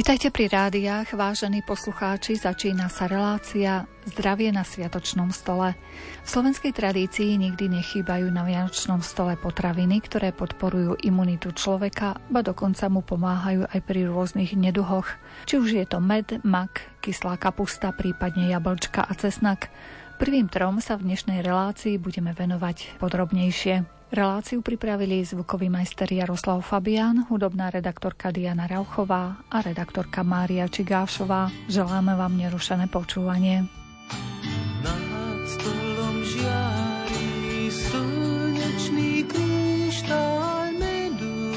Vitajte pri rádiách, vážení poslucháči, začína sa relácia Zdravie na sviatočnom stole. V slovenskej tradícii nikdy nechýbajú na vianočnom stole potraviny, ktoré podporujú imunitu človeka, ba dokonca mu pomáhajú aj pri rôznych neduhoch. Či už je to med, mak, kyslá kapusta, prípadne jablčka a cesnak. Prvým trom sa v dnešnej relácii budeme venovať podrobnejšie. Reláciu pripravili zvukový majster Jaroslav Fabián, hudobná redaktorka Diana Rauchová a redaktorka Mária Čigášová. Želáme vám nerušené počúvanie. Nad stolom žiari slnečný kryštáľ medu.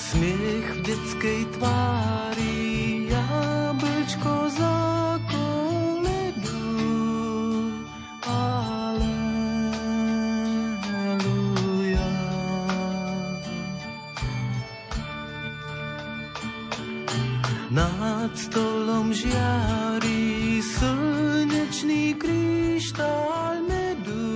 Smiech v detskej tvári, jablčko zákon. Nad stolom žiari slnečný kryštáľ medu.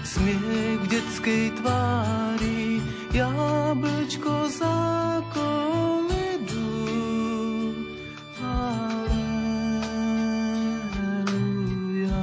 Smiech v detskej tvári, jablčko za koledu. Aleluja.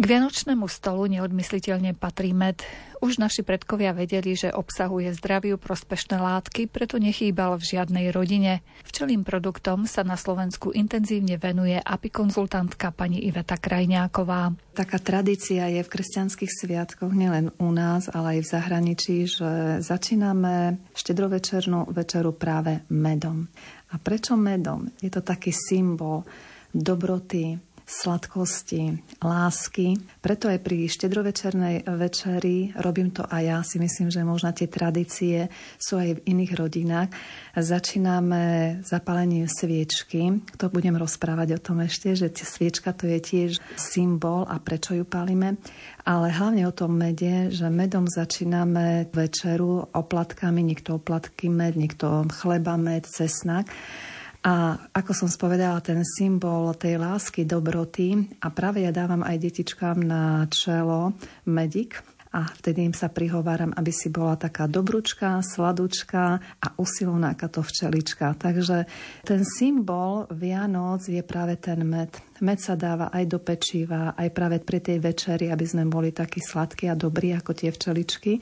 K vianočnému stolu neodmysliteľne patrí med. Už naši predkovia vedeli, že obsahuje zdraviu prospešné látky, preto nechýbal v žiadnej rodine. Včelým produktom sa na Slovensku intenzívne venuje apikonzultantka pani Iveta Krajňáková. Taká tradícia je v kresťanských sviatkoch nielen u nás, ale aj v zahraničí, že začíname štedrovečernú večeru práve medom. A prečo medom? Je to taký symbol dobroty, sladkosti, lásky. Preto aj pri štedrovečernej večeri, robím to aj ja, si myslím, že možno tie tradície sú aj v iných rodinách. Začíname zapálením sviečky. To budem rozprávať o tom ešte, že sviečka to je tiež symbol a prečo ju palíme. Ale hlavne o tom mede, že medom začíname večeru oplatkami, niekto oplatky med, niekto chleba med, cesnak. A ako som spovedala, ten symbol tej lásky, dobroty, a práve ja dávam aj detičkám na čelo medík a vtedy im sa prihováram, aby si bola taká dobručka, sladučka a usilovná kato včelička. Takže ten symbol Vianoc je práve ten med. Med sa dáva aj do pečiva, aj práve pri tej večeri, aby sme boli takí sladkí a dobrí ako tie včeličky.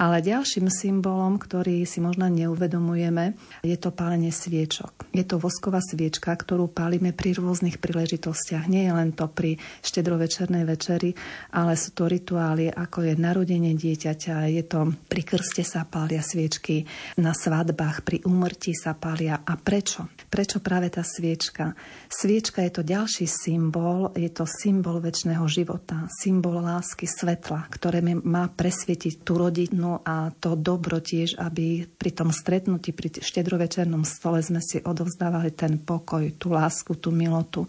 Ale ďalším symbolom, ktorý si možno neuvedomujeme, je to pálenie sviečok. Je to vosková sviečka, ktorú pálime pri rôznych príležitostiach. Nie je len to pri štedrovečernej večeri, ale sú to rituály, ako je narodenie dieťaťa, je to pri krste sa pália sviečky, na svadbách, pri úmrtí sa pália. A prečo? Prečo práve tá sviečka? Sviečka je to ďalší symbol, je to symbol večného života, symbol lásky, svetla, ktoré má presvietiť tú rodinu a to dobro tiež, aby pri tom stretnutí, pri štedrovečernom stole sme si odovzdávali ten pokoj, tú lásku, tú milotu.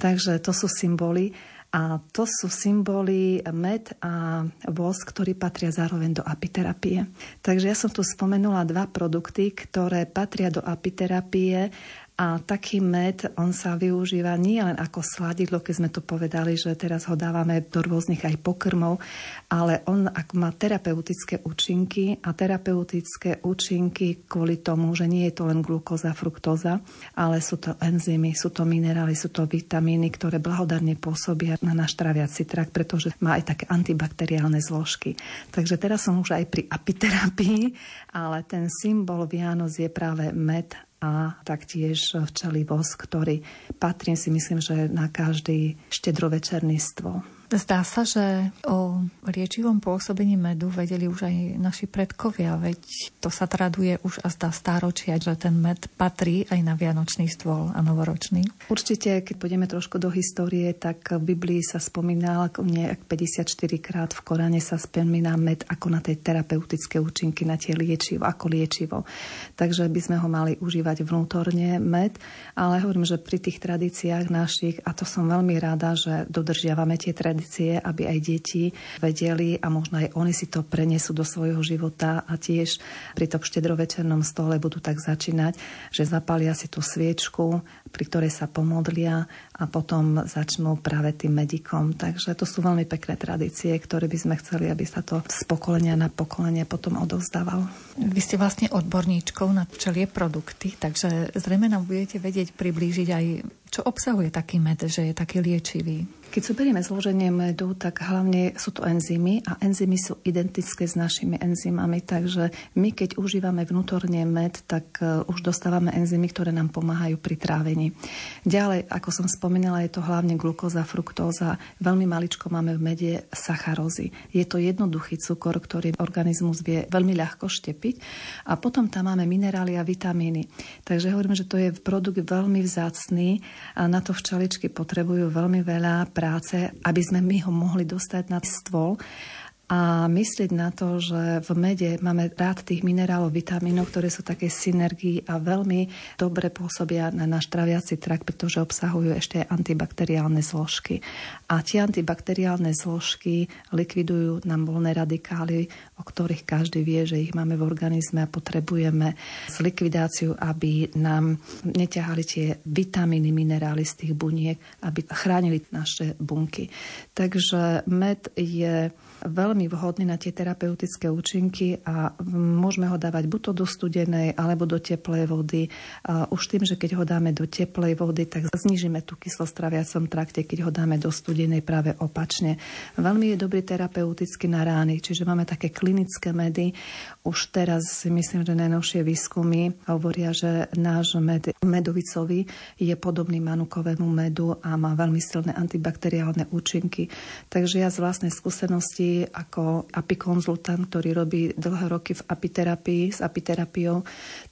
Takže to sú symboly. A to sú symboly med a vosk, ktorý patria zároveň do apiterapie. Takže ja som tu spomenula dva produkty, ktoré patria do apiterapie. A taký med, on sa využíva nie len ako sladidlo, keď sme to povedali, že teraz ho dávame do rôznych aj pokrmov, ale on má terapeutické účinky a terapeutické účinky kvôli tomu, že nie je to len glukóza, fruktóza, ale sú to enzymy, sú to minerály, sú to vitamíny, ktoré blahodarne pôsobia na náš traviaci trakt, pretože má aj také antibakteriálne zložky. Takže teraz som už aj pri apiterapii, ale ten symbol Vianoc je práve med a taktiež včelí vosk, ktorý patrí, si myslím, že na každý štedrovečerný stôl. Zdá sa, že o liečivom pôsobení medu vedeli už aj naši predkovia, veď to sa traduje už azda stáročia, že ten med patrí aj na vianočný stôl a novoročný. Určite, keď pôjdeme trošku do histórie, tak v Biblii sa spomínal 54 krát, v Koráne sa spomína med ako na tej terapeutické účinky, na tie liečivo, ako liečivo. Takže by sme ho mali užívať vnútorne, med, ale hovorím, že pri tých tradíciách našich, a to som veľmi rada, že dodržiavame tie tradície, tradície, aby aj deti vedeli a možno aj oni si to prenesú do svojho života a tiež pri tom štedrovečernom stole budú tak začínať, že zapália si tú sviečku, pri ktorej sa pomodlia a potom začnú práve tým medikom. Takže to sú veľmi pekné tradície, ktoré by sme chceli, aby sa to z pokolenia na pokolenie potom odovzdávalo. Vy ste vlastne odborníčkou na včelie produkty, takže zrejme nám budete vedieť priblížiť aj, čo obsahuje taký med, že je taký liečivý. Keď zoberieme zloženie medu, tak hlavne sú to enzymy a enzymy sú identické s našimi enzymami, takže my keď užívame vnútorne med, tak už dostávame enzymy, ktoré nám pomáhajú pri trávení. Ďalej, ako som spomínala, je to hlavne glukóza, fruktóza, veľmi maličko máme v mede sacharózy. Je to jednoduchý cukor, ktorý organizmus vie veľmi ľahko štepiť a potom tam máme minerály a vitamíny. Takže hovorím, že to je produkt veľmi vzácny a na to včeličky potrebujú veľmi veľa práce, aby sme my ho mohli dostať na stôl a myslieť na to, že v mede máme rád tých minerálov, vitamínov, ktoré sú také synergii a veľmi dobre pôsobia na náš traviaci trakt, pretože obsahujú ešte aj antibakteriálne zložky. A tie antibakteriálne zložky likvidujú nám voľné radikály, o ktorých každý vie, že ich máme v organizme a potrebujeme z likvidáciu, aby nám neťahali tie vitamíny, minerály z tých buniek, aby chránili naše bunky. Takže med je veľmi vhodný na tie terapeutické účinky a môžeme ho dávať buď to do studenej, alebo do teplej vody. A už tým, že keď ho dáme do teplej vody, tak znižíme tú kyslosť v traviacom trakte, keď ho dáme do studenej práve opačne. Veľmi je dobrý terapeuticky na rány, čiže máme také klinické medy. Už teraz si myslím, že najnovšie výskumy hovoria, že náš med medovicový je podobný manukovému medu a má veľmi silné antibakteriálne účinky. Takže ja z vlastnej skúsenosti ako apikonzultant, ktorý robí dlhé roky v apiterapii, s apiterapiou,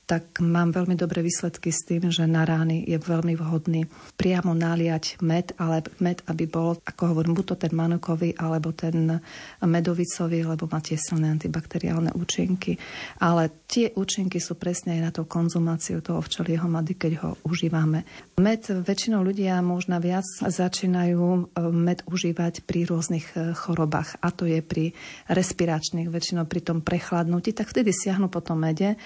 tak mám veľmi dobré výsledky s tým, že na rány je veľmi vhodný priamo naliať med, ale med, aby bol, ako hovorím, buď to ten manukový, alebo ten medovicový, lebo má tie silné antibakteriálne účinky. Ale tie účinky sú presne aj na tú konzumáciu toho včelieho madu, keď ho užívame. Med väčšinou ľudia možno viac začínajú med užívať pri rôznych chorobách, a to je pri respiračných, väčšinou pri tom prechladnutí, tak vtedy siahnu po tom mede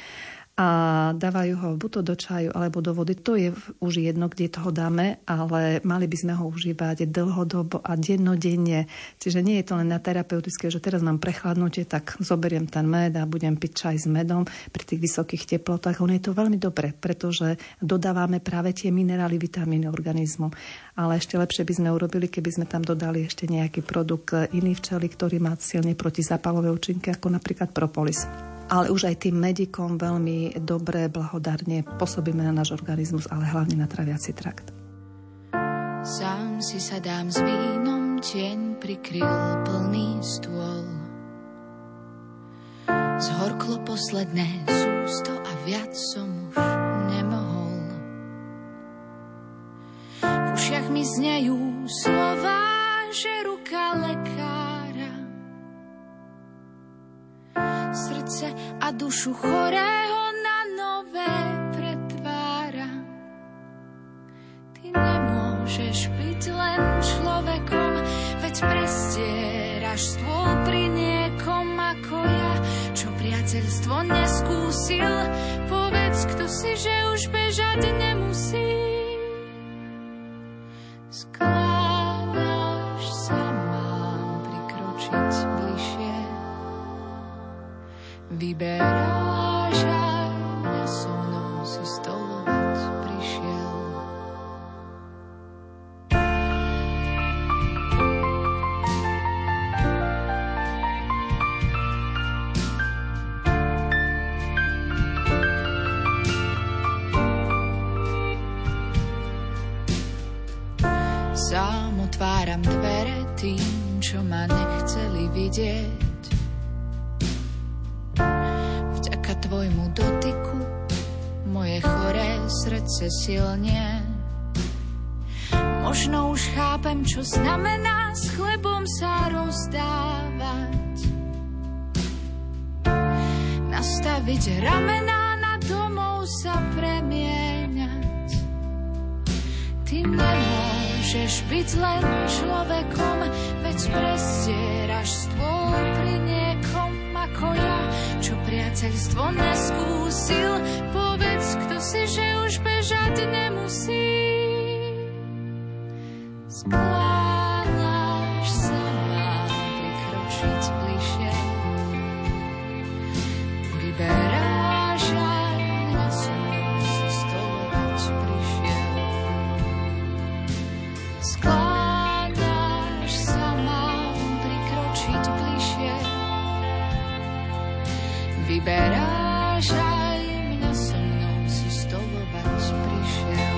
a dávajú ho buď to do čaju alebo do vody. To je už jedno, kde toho dáme, ale mali by sme ho užívať dlhodobo a dennodenne. Čiže nie je to len na terapeutické, že teraz mám prechladnutie, tak zoberiem ten med a budem piť čaj s medom pri tých vysokých teplotách. On je to veľmi dobre, pretože dodávame práve tie minerály, vitamíny organizmu. Ale ešte lepšie by sme urobili, keby sme tam dodali ešte nejaký produkt iný včely, ktorý má silne protizapalové účinky, ako napríklad propolis. Ale už aj tým medikom veľmi dobre, blahodárne pôsobíme na náš organizmus, ale hlavne na traviaci trakt. Sám si sa dám s vínom, tieň prikryl plný stôl. Zhorklo posledné sústo a viac som už nemohol. V ušiach mi znejú slova, že ruka lekára srdce a dušu chorého na nové pretvára. Ty nemôžeš byť len človekom, veď prestieraš stôl pri niekom ako ja, čo priateľstvo neskúsil. Povedz, kto si, že už bežať nemusí. Skláňaš sa, mám prikročiť bližšie. Vyberáš aj na so mnou si stolovať prišiel. Sám otváram dvere tým, čo ma nechceli vidieť. Tvojmu dotyku moje choré srdce silnie. Možno už chápem, čo znamená s chlebom sa rozdávať. Nastaviť ramená, na domov sa premieňať. Ty nemôžeš byť len človekom, veď Keď prestieraš stôl pri niekom ako ja, čo priateľstvo neskúsil, povedz, kto si, že už bežať nemusí. Skláňaš sa, mám prikročiť bližšie. Vyberáš aj na svojom si stovať prišiel. Skláňaš sa, mám prikročiť bližšie. Vyberáš aj na svojom si stovať prišiel.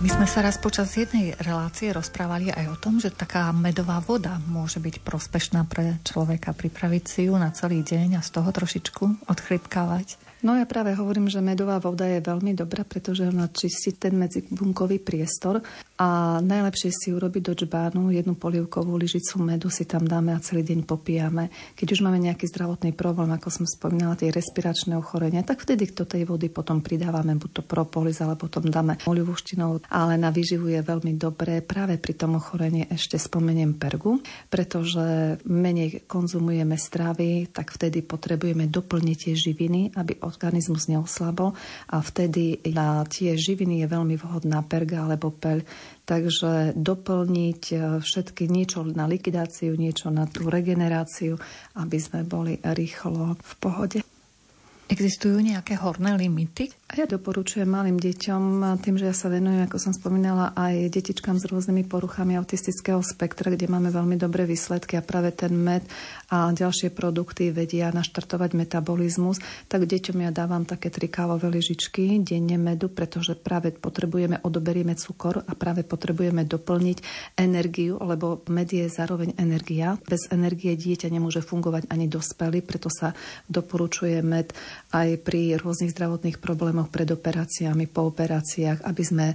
My sme sa raz počas jednej relácie rozprávali aj o tom, že taká medová voda môže byť prospešná pre človeka, pripraviť si ju na celý deň a z toho trošičku odchrypkávať. No ja práve hovorím, že medová voda je veľmi dobrá, pretože ona čistí ten medzibunkový priestor a najlepšie si urobiť do džbánu jednu polievkovú lyžicu medu si tam dáme a celý deň popijame. Keď už máme nejaký zdravotný problém, ako som spomínala, tie respiračné ochorenia, tak vtedy do tej vody potom pridávame buď to propolis, alebo potom dáme olivovštinov, ale na výživu je veľmi dobré. Práve pri tom ochorení ešte spomeniem pergu, pretože menej konzumujeme stravy, tak vtedy potrebujeme doplniť tie živiny, aby organizmus neoslabol a vtedy na tie živiny je veľmi vhodná perga alebo peľ. Takže doplniť všetky niečo na likvidáciu, niečo na tú regeneráciu, aby sme boli rýchlo v pohode. Existujú nejaké horné limity? Ja doporučujem malým deťom, tým, že ja sa venujem, ako som spomínala, aj detičkám s rôznymi poruchami autistického spektra, kde máme veľmi dobré výsledky a práve ten med a ďalšie produkty vedia naštartovať metabolizmus, tak deťom ja dávam také 3 kávové lyžičky denne medu, pretože práve potrebujeme, odoberieme cukor a práve potrebujeme doplniť energiu, lebo med je zároveň energia. Bez energie dieťa nemôže fungovať ani dospelý, preto sa doporučuje med aj pri rôznych zdravotných problémoch pred operáciami, po operáciách, aby sme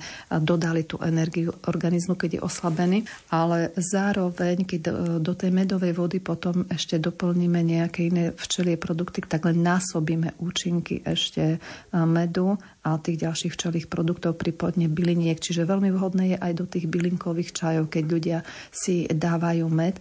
dodali tú energiu organizmu, keď je oslabený, ale zároveň, keď do tej medovej vody potom ešte doplníme nejaké iné včelie produkty, tak len násobíme účinky ešte medu a tých ďalších včelých produktov, prípadne byliniek, čiže veľmi vhodné je aj do tých bylinkových čajov, keď ľudia si dávajú med.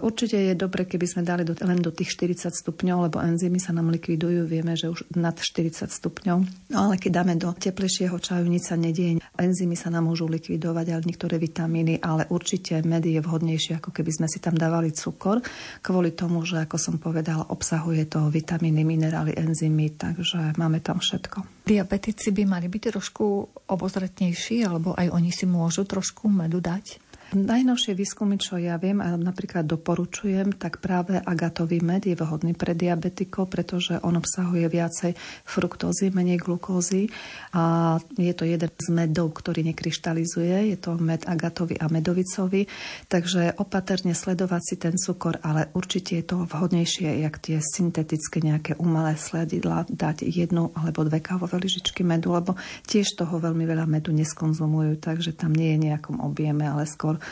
Určite je dobre, keby sme dali len do tých 40 stupňov, lebo enzymy sa nám likvidujú, vieme, že už nad 40 stupňov. No ale keď dáme do teplejšieho čaju, nič sa nedieje. Enzymy sa nám môžu likvidovať, ale niektoré vitamíny, ale určite med je vhodnejšie, ako keby sme si tam dávali cukor, kvôli tomu, že, ako som povedala, obsahuje to vitamíny, minerály, enzymy, takže máme tam všetko. Diabetici by mali byť trošku obozretnejší, alebo aj oni si môžu trošku medu dať? Najnovšie výskumy, čo ja viem a napríklad doporučujem, tak práve agatový med je vhodný pre diabetikov, pretože on obsahuje viacej fruktózy, menej glukózy a je to jeden z medov, ktorý nekryštalizuje, je to med agatový a medovicový, takže opatrne sledovať si ten cukor, ale určite je to vhodnejšie, jak tie syntetické nejaké umelé sladidlá dať 1 alebo 2 kávové lyžičky medu, lebo tiež toho veľmi veľa medu neskonzumujú, takže tam nie je nejakom objeme, ale skôr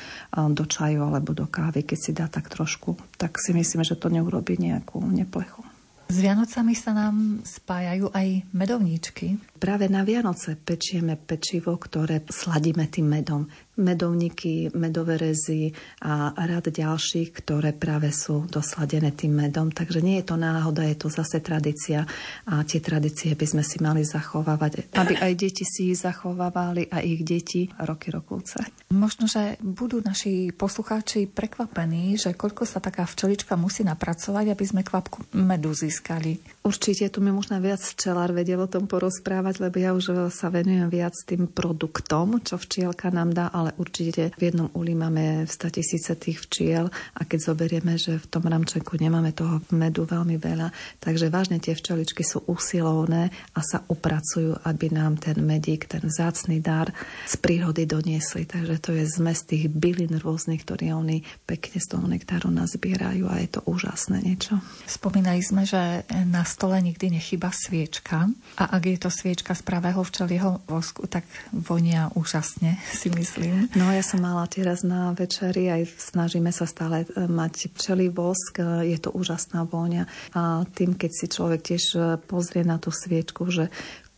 do čaju alebo do kávy, keď si dá tak trošku, tak si myslíme, že to neurobí nejakú neplechu. S Vianocami sa nám spájajú aj medovníčky. Práve na Vianoce pečieme pečivo, ktoré sladíme tým medom. Medovníky, medové rezy a rád ďalších, ktoré práve sú dosladené tým medom. Takže nie je to náhoda, je to zase tradícia a tie tradície by sme si mali zachovávať, aby aj deti si ich zachovávali a ich deti roky rokúce. Možno, že budú naši poslucháči prekvapení, že koľko sa taká včelička musí napracovať, aby sme kvapku medu získali. Určite tu mi možno viac včelár vedel o tom porozprávať, lebo ja už sa venujem viac tým produktom, čo včielka nám dá, ale určite v jednom úli máme 100 000 tých včiel a keď zoberieme, že v tom ramčeku nemáme toho medu veľmi veľa, takže vážne tie včeličky sú usilovné a sa upracujú, aby nám ten medík, ten vzácny dar z prírody doniesli. Takže to je zmes tých bylín rôznych, ktoré oni pekne z toho nektáru nazbierajú a je to úžasné niečo. Spomínali sme, že na stole nikdy nechýba sviečka a ak je to sviečka z pravého včelieho vosku, tak vonia úžasne, si myslím. No ja som mala teraz na večeri, aj snažíme sa stále mať včelí vosk, je to úžasná vôňa. A tým, keď si človek tiež pozrie na tú sviečku, že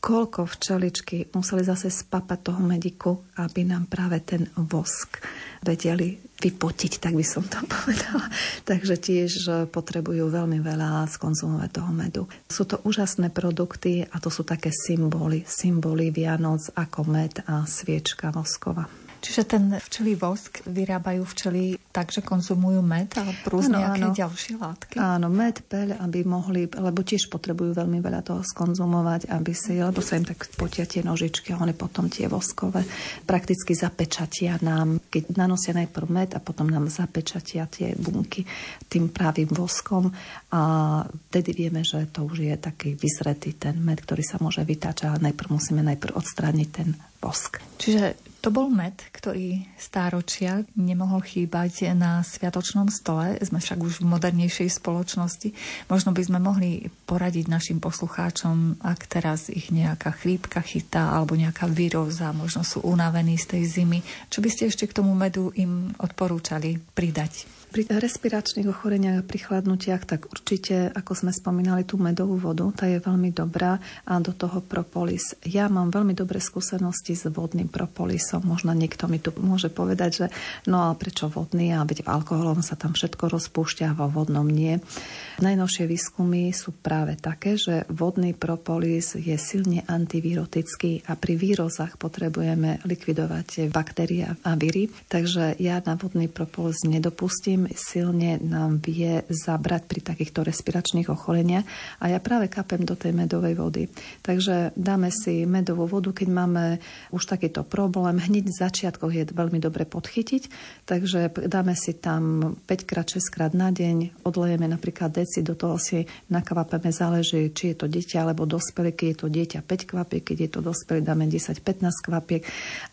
koľko včeličky museli zase spapať toho mediku, aby nám práve ten vosk vedeli vypotiť, tak by som to povedala. Takže tiež potrebujú veľmi veľa skonzumovať toho medu. Sú to úžasné produkty a to sú také symboly. Symboly Vianoc ako med a sviečka vosková. Čiže ten včelí vosk vyrábajú včely tak, že konzumujú med a rôzne ďalšie látky? Áno, med, peľ, aby mohli, lebo tiež potrebujú veľmi veľa toho skonzumovať, aby si, lebo sa im tak potia tie nožičky, oni potom tie voskové prakticky zapečatia nám, keď nanosia najprv med a potom nám zapečatia tie bunky tým pravým voskom a tedy vieme, že to už je taký vyzretý ten med, ktorý sa môže vytáčať, ale musíme najprv odstrániť ten vosk. Čiže to bol med, ktorý stáročia nemohol chýbať na sviatočnom stole. Sme však už v modernejšej spoločnosti. Možno by sme mohli poradiť našim poslucháčom, ak teraz ich nejaká chrípka chytá alebo nejaká viróza, možno sú unavení z tej zimy. Čo by ste ešte k tomu medu im odporúčali pridať? Pri respiračných ochoreniach a pri chladnutiach, tak určite, ako sme spomínali, tú medovú vodu, tá je veľmi dobrá a do toho propolis. Ja mám veľmi dobré skúsenosti s vodným propolisom. Možno niekto mi tu môže povedať, že no a prečo vodný? A veď v alkoholom sa tam všetko rozpúšťa a vo vodnom nie. Najnovšie výskumy sú práve také, že vodný propolis je silne antivirotický a pri vírozách potrebujeme likvidovať baktérie a víry. Takže ja na vodný propolis nedopustím. Silne nám vie zabrať pri takýchto respiračných ochoreniach a ja práve kapem do tej medovej vody. Takže dáme si medovú vodu, keď máme už takýto problém. Hneď v začiatkoch je veľmi dobre podchytiť, takže dáme si tam 5-6 krát na deň, odlejeme napríklad deci, do toho si nakvapeme, záleží, či je to dieťa alebo dospelý. Keď je to dieťa 5 kvapiek, keď je to dospelý, dáme 10-15 kvapiek.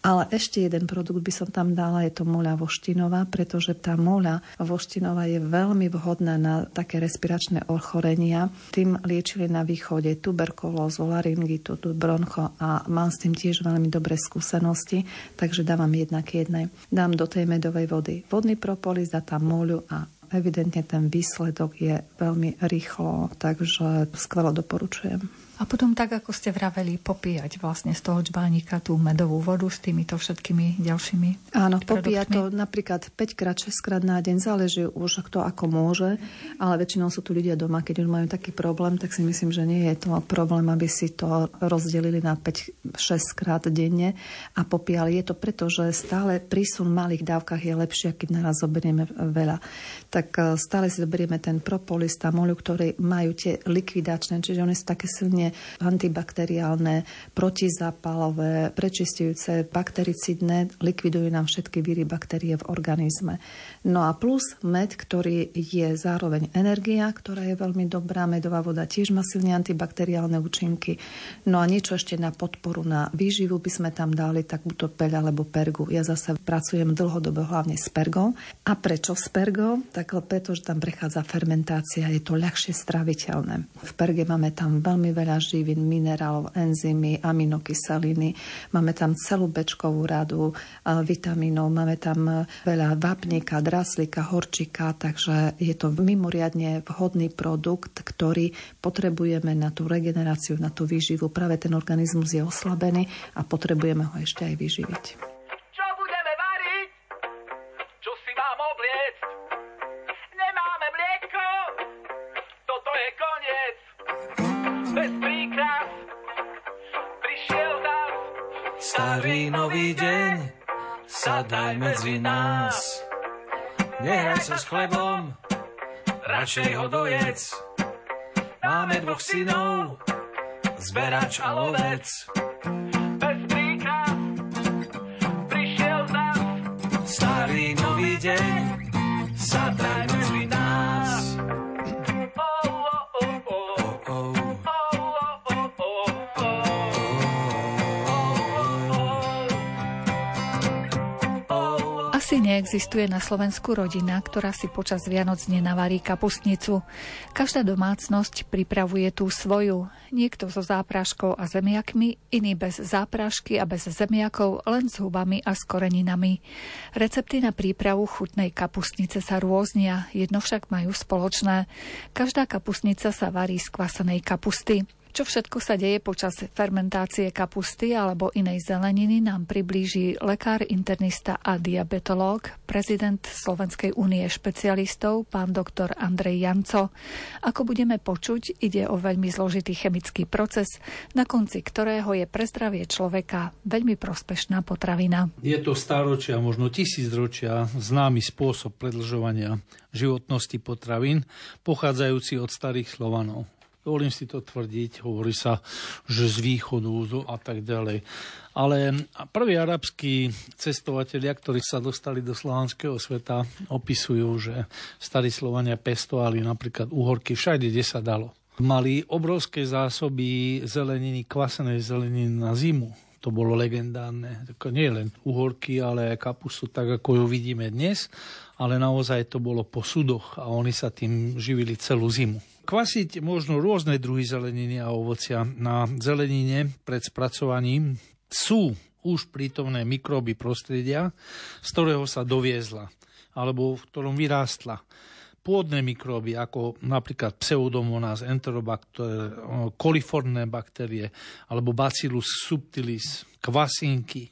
Ale ešte jeden produkt by som tam dala, je to moľa voštinová, pretože tá moľa voštinová je veľmi vhodná na také respiračné ochorenia. Tým liečili na východe tuberkulózu, laryngitu, broncho a mám s tým tiež veľmi dobré skúsenosti, takže dávam jednak jednej. Dám do tej medovej vody vodný propolis, dátam moľu a evidentne ten výsledok je veľmi rýchlo, takže skvelo doporučujem. A potom tak, ako ste vraveli, popíjať vlastne z toho čbánika tú medovú vodu s týmito všetkými ďalšími. Áno, popíjať to napríklad 5-6 krát na deň, záleží už kto ako môže, ale väčšinou sú tu ľudia doma, keď už majú taký problém, tak si myslím, že nie je to problém, aby si to rozdelili na 5-6 krát denne a popíjali. Je to preto, že stále prísun v malých dávkach je lepšie, keď naraz zoberieme veľa. Tak stále si zoberieme ten propolis, tá moľu, ktoré majú tie likvidačné, čiže oni sú také silne antibakteriálne, protizápalové, prečistujúce, baktericidné, likvidujú nám všetky víry, baktérie v organizme. No a plus med, ktorý je zároveň energia, ktorá je veľmi dobrá, medová voda tiež má silne antibakteriálne účinky. No a niečo ešte na podporu, na výživu by sme tam dali, tak buďto peľ alebo pergu. Ja zase pracujem dlhodobo hlavne s pergou. A prečo s pergou? Tak pretože tam prechádza fermentácia, je to ľahšie straviteľné. V perge máme tam veľmi veľa živín, minerálov, enzymy, aminokyseliny. Máme tam celú bečkovú radu vitamínov, máme tam veľa vápnika, draslíka, horčika, takže je to mimoriadne vhodný produkt, ktorý potrebujeme na tú regeneráciu, na tú výživu. Práve ten organizmus je oslabený a potrebujeme ho ešte aj vyživiť. Čo budeme variť? Čo si mám obliecť? Nemáme mlieko? Toto je koniec! Bez príkaz prišiel nás starý nový deň, sadaj medzi nás. Nehraj sa s chlebom, radšej ho dojec. Máme dvoch synov, zberač a lovec. Bez príkaz prišiel nás starý nový deň, sadaj medzi nás. praxi neexistuje na Slovensku rodina, ktorá si počas Vianoc nenavarí kapustnicu. Každá domácnosť pripravuje tú svoju. Niekto so zápraškou a zemiakmi, iný bez záprašky a bez zemiakov, len s hubami a s koreninami. Recepty na prípravu chutnej kapustnice sa rôznia, jedno však majú spoločné. Každá kapustnica sa varí z kvasenej kapusty. Čo všetko sa deje počas fermentácie kapusty alebo inej zeleniny, nám priblíži lekár, internista a diabetológ, prezident Slovenskej únie špecialistov, pán doktor Andrej Janco. Ako budeme počuť, ide o veľmi zložitý chemický proces, na konci ktorého je pre zdravie človeka veľmi prospešná potravina. Je to stáročia, možno tisícročia, známy spôsob predlžovania životnosti potravín, pochádzajúci od starých Slovanov. Dovolím si to tvrdiť, hovorí sa, že z východu a tak ďalej. Ale prví arabskí cestovatelia, ktorí sa dostali do slovanského sveta, opisujú, že starí Slovania pestovali napríklad uhorky všade, kde sa dalo. Mali obrovské zásoby zeleniny, kvasenej zeleniny na zimu. To bolo legendárne. Nie len uhorky, ale kapustu, tak ako ju vidíme dnes. Ale naozaj to bolo po sudoch a oni sa tým živili celú zimu. Kvasiť možno rôzne druhy zeleniny a ovocia. Na zelenine pred spracovaním sú už prítomné mikróby prostredia, z ktorého sa doviezla alebo v ktorom vyrástla. Pôdne mikróby, ako napríklad pseudomonas, enterobakter, koliformné baktérie alebo bacillus subtilis, kvasinky,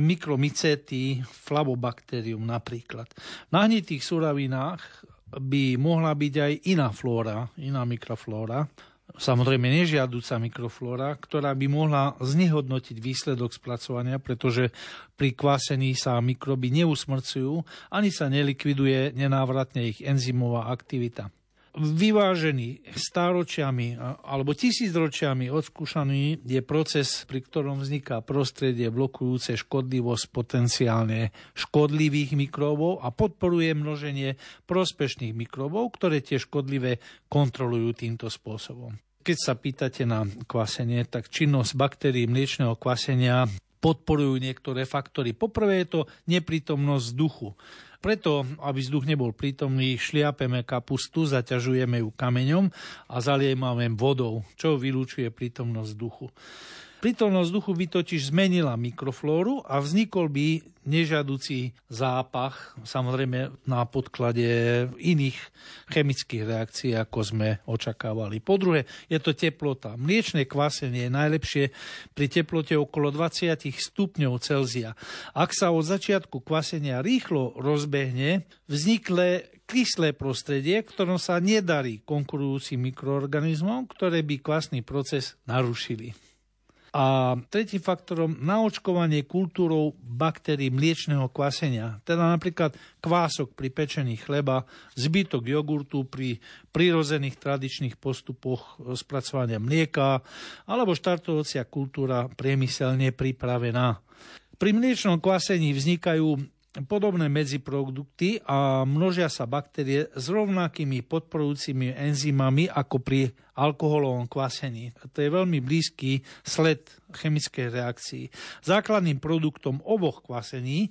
mikromycety, flavobakterium napríklad. Na hnitých surovinách by mohla byť aj iná flóra, iná mikroflóra, samozrejme nežiaduca mikroflóra, ktorá by mohla znehodnotiť výsledok spracovania, pretože pri kvasení sa mikroby neusmrcujú, ani sa nelikviduje nenávratne ich enzymová aktivita. Vyvážený stáročiami alebo tisícročiami odskúšaný je proces, pri ktorom vzniká prostredie blokujúce škodlivosť potenciálne škodlivých mikróbov a podporuje množenie prospešných mikróbov, ktoré tie škodlivé kontrolujú týmto spôsobom. Keď sa pýtate na kvasenie, tak činnosť baktérií mliečneho kvasenia podporujú niektoré faktory. Poprvé je to neprítomnosť vzduchu. Preto, aby vzduch nebol prítomný, šliapeme kapustu, zaťažujeme ju kameňom a zalievame vodou, čo vylúčuje prítomnosť vzduchu. Prítomnosť vzduchu by totiž zmenila mikroflóru a vznikol by nežiaducí zápach, samozrejme na podklade iných chemických reakcií, ako sme očakávali. Po druhé, je to teplota. Mliečne kvasenie je najlepšie pri teplote okolo 20 stupňov Celzia. Ak sa od začiatku kvasenia rýchlo rozbehne, vznikne kyslé prostredie, ktorom sa nedarí konkurujúcim mikroorganizmom, ktoré by kvasný proces narušili. A tretím faktorom naočkovanie kultúrou baktérií mliečneho kvasenia, teda napríklad kvások pri pečení chleba, zbytok jogurtu pri prirodzených tradičných postupoch spracovania mlieka alebo štartovacia kultúra priemyselne pripravená. Pri mliečnom kvasení vznikajú podobné medziprodukty a množia sa baktérie s rovnakými podporujúcimi enzymami ako pri alkoholovom kvasení. To je veľmi blízky sled chemickej reakcii. Základným produktom oboch kvasení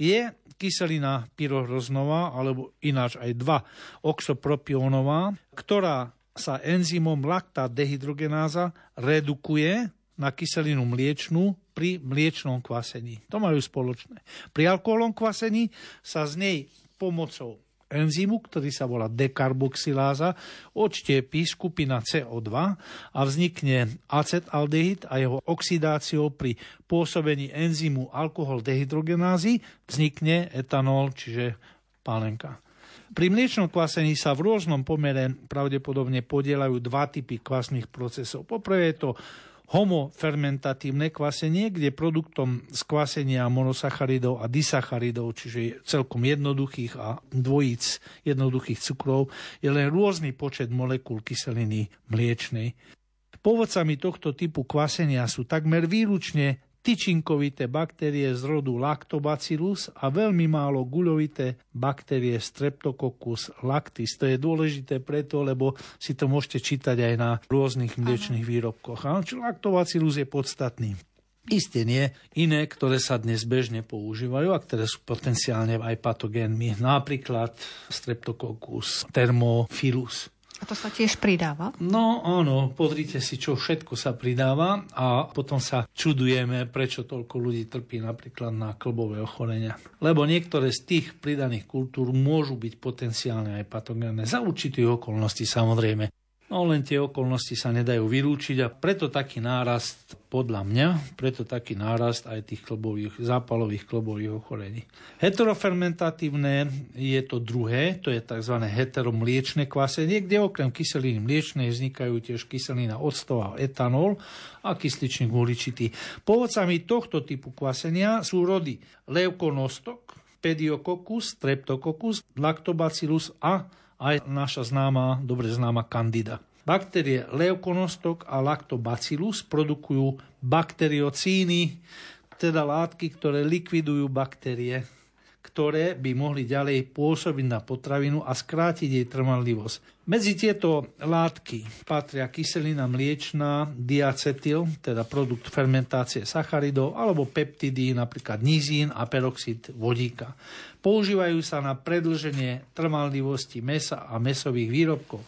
je kyselina pyrohroznová, alebo ináč aj 2-oxopropiónová, ktorá sa enzymom laktát dehydrogenáza redukuje na kyselinu mliečnú pri mliečnom kvasení. To majú spoločné. Pri alkoholom kvasení sa z nej pomocou enzymu, ktorý sa volá dekarboxyláza, odštiepí skupina CO2 a vznikne acetaldehyd a jeho oxidáciou pri pôsobení enzymu alkohol dehydrogenázy vznikne etanol, čiže pálenka. Pri mliečnom kvasení sa v rôznom pomere pravdepodobne podielajú dva typy kvasných procesov. Poprvé je to homofermentatívne kvasenie, kde produktom z kvasenia monosacharidov a disacharidov, čiže celkom jednoduchých a dvojíc jednoduchých cukrov, je len rôzny počet molekúl kyseliny mliečnej. Pôvodcami tohto typu kvasenia sú takmer výlučne tyčinkovité baktérie z rodu Lactobacillus a veľmi málo guľovité baktérie Streptococcus lactis. To je dôležité preto, lebo si to môžete čítať aj na rôznych mliečnych výrobkoch. Lactobacillus je podstatný. Isté nie, iné, ktoré sa dnes bežne používajú a ktoré sú potenciálne aj patogénmi, napríklad streptokokus, termofilus. A to sa tiež pridáva? No áno, pozrite si, čo všetko sa pridáva a potom sa čudujeme, prečo toľko ľudí trpí napríklad na klbové ochorenia. Lebo niektoré z tých pridaných kultúr môžu byť potenciálne aj patogénne, za určitých okolností samozrejme. No len tie okolnosti sa nedajú vylúčiť a preto taký nárast, podľa mňa, aj tých zápalových klbových ochorení. Heterofermentatívne je to druhé, to je tzv. Heteromliečne kvasenie, kde okrem kyseliny mliečnej vznikajú tiež kyselina octová, etanol a kysličník uhličitý. Pôvodcami tohto typu kvasenia sú rody leukonostok, pediokokus, streptokokus, lactobacillus a aj naša známa, dobre známa kandida. Baktérie leukonostok a lactobacillus produkujú bakteriocíny, teda látky, ktoré likvidujú baktérie, ktoré by mohli ďalej pôsobiť na potravinu a skrátiť jej trvanlivosť. Medzi tieto látky patria kyselina mliečná, diacetyl, teda produkt fermentácie sacharidov, alebo peptidy, napríklad nizín a peroxid vodíka. Používajú sa na predĺženie trvanlivosti mäsa a mäsových výrobkov.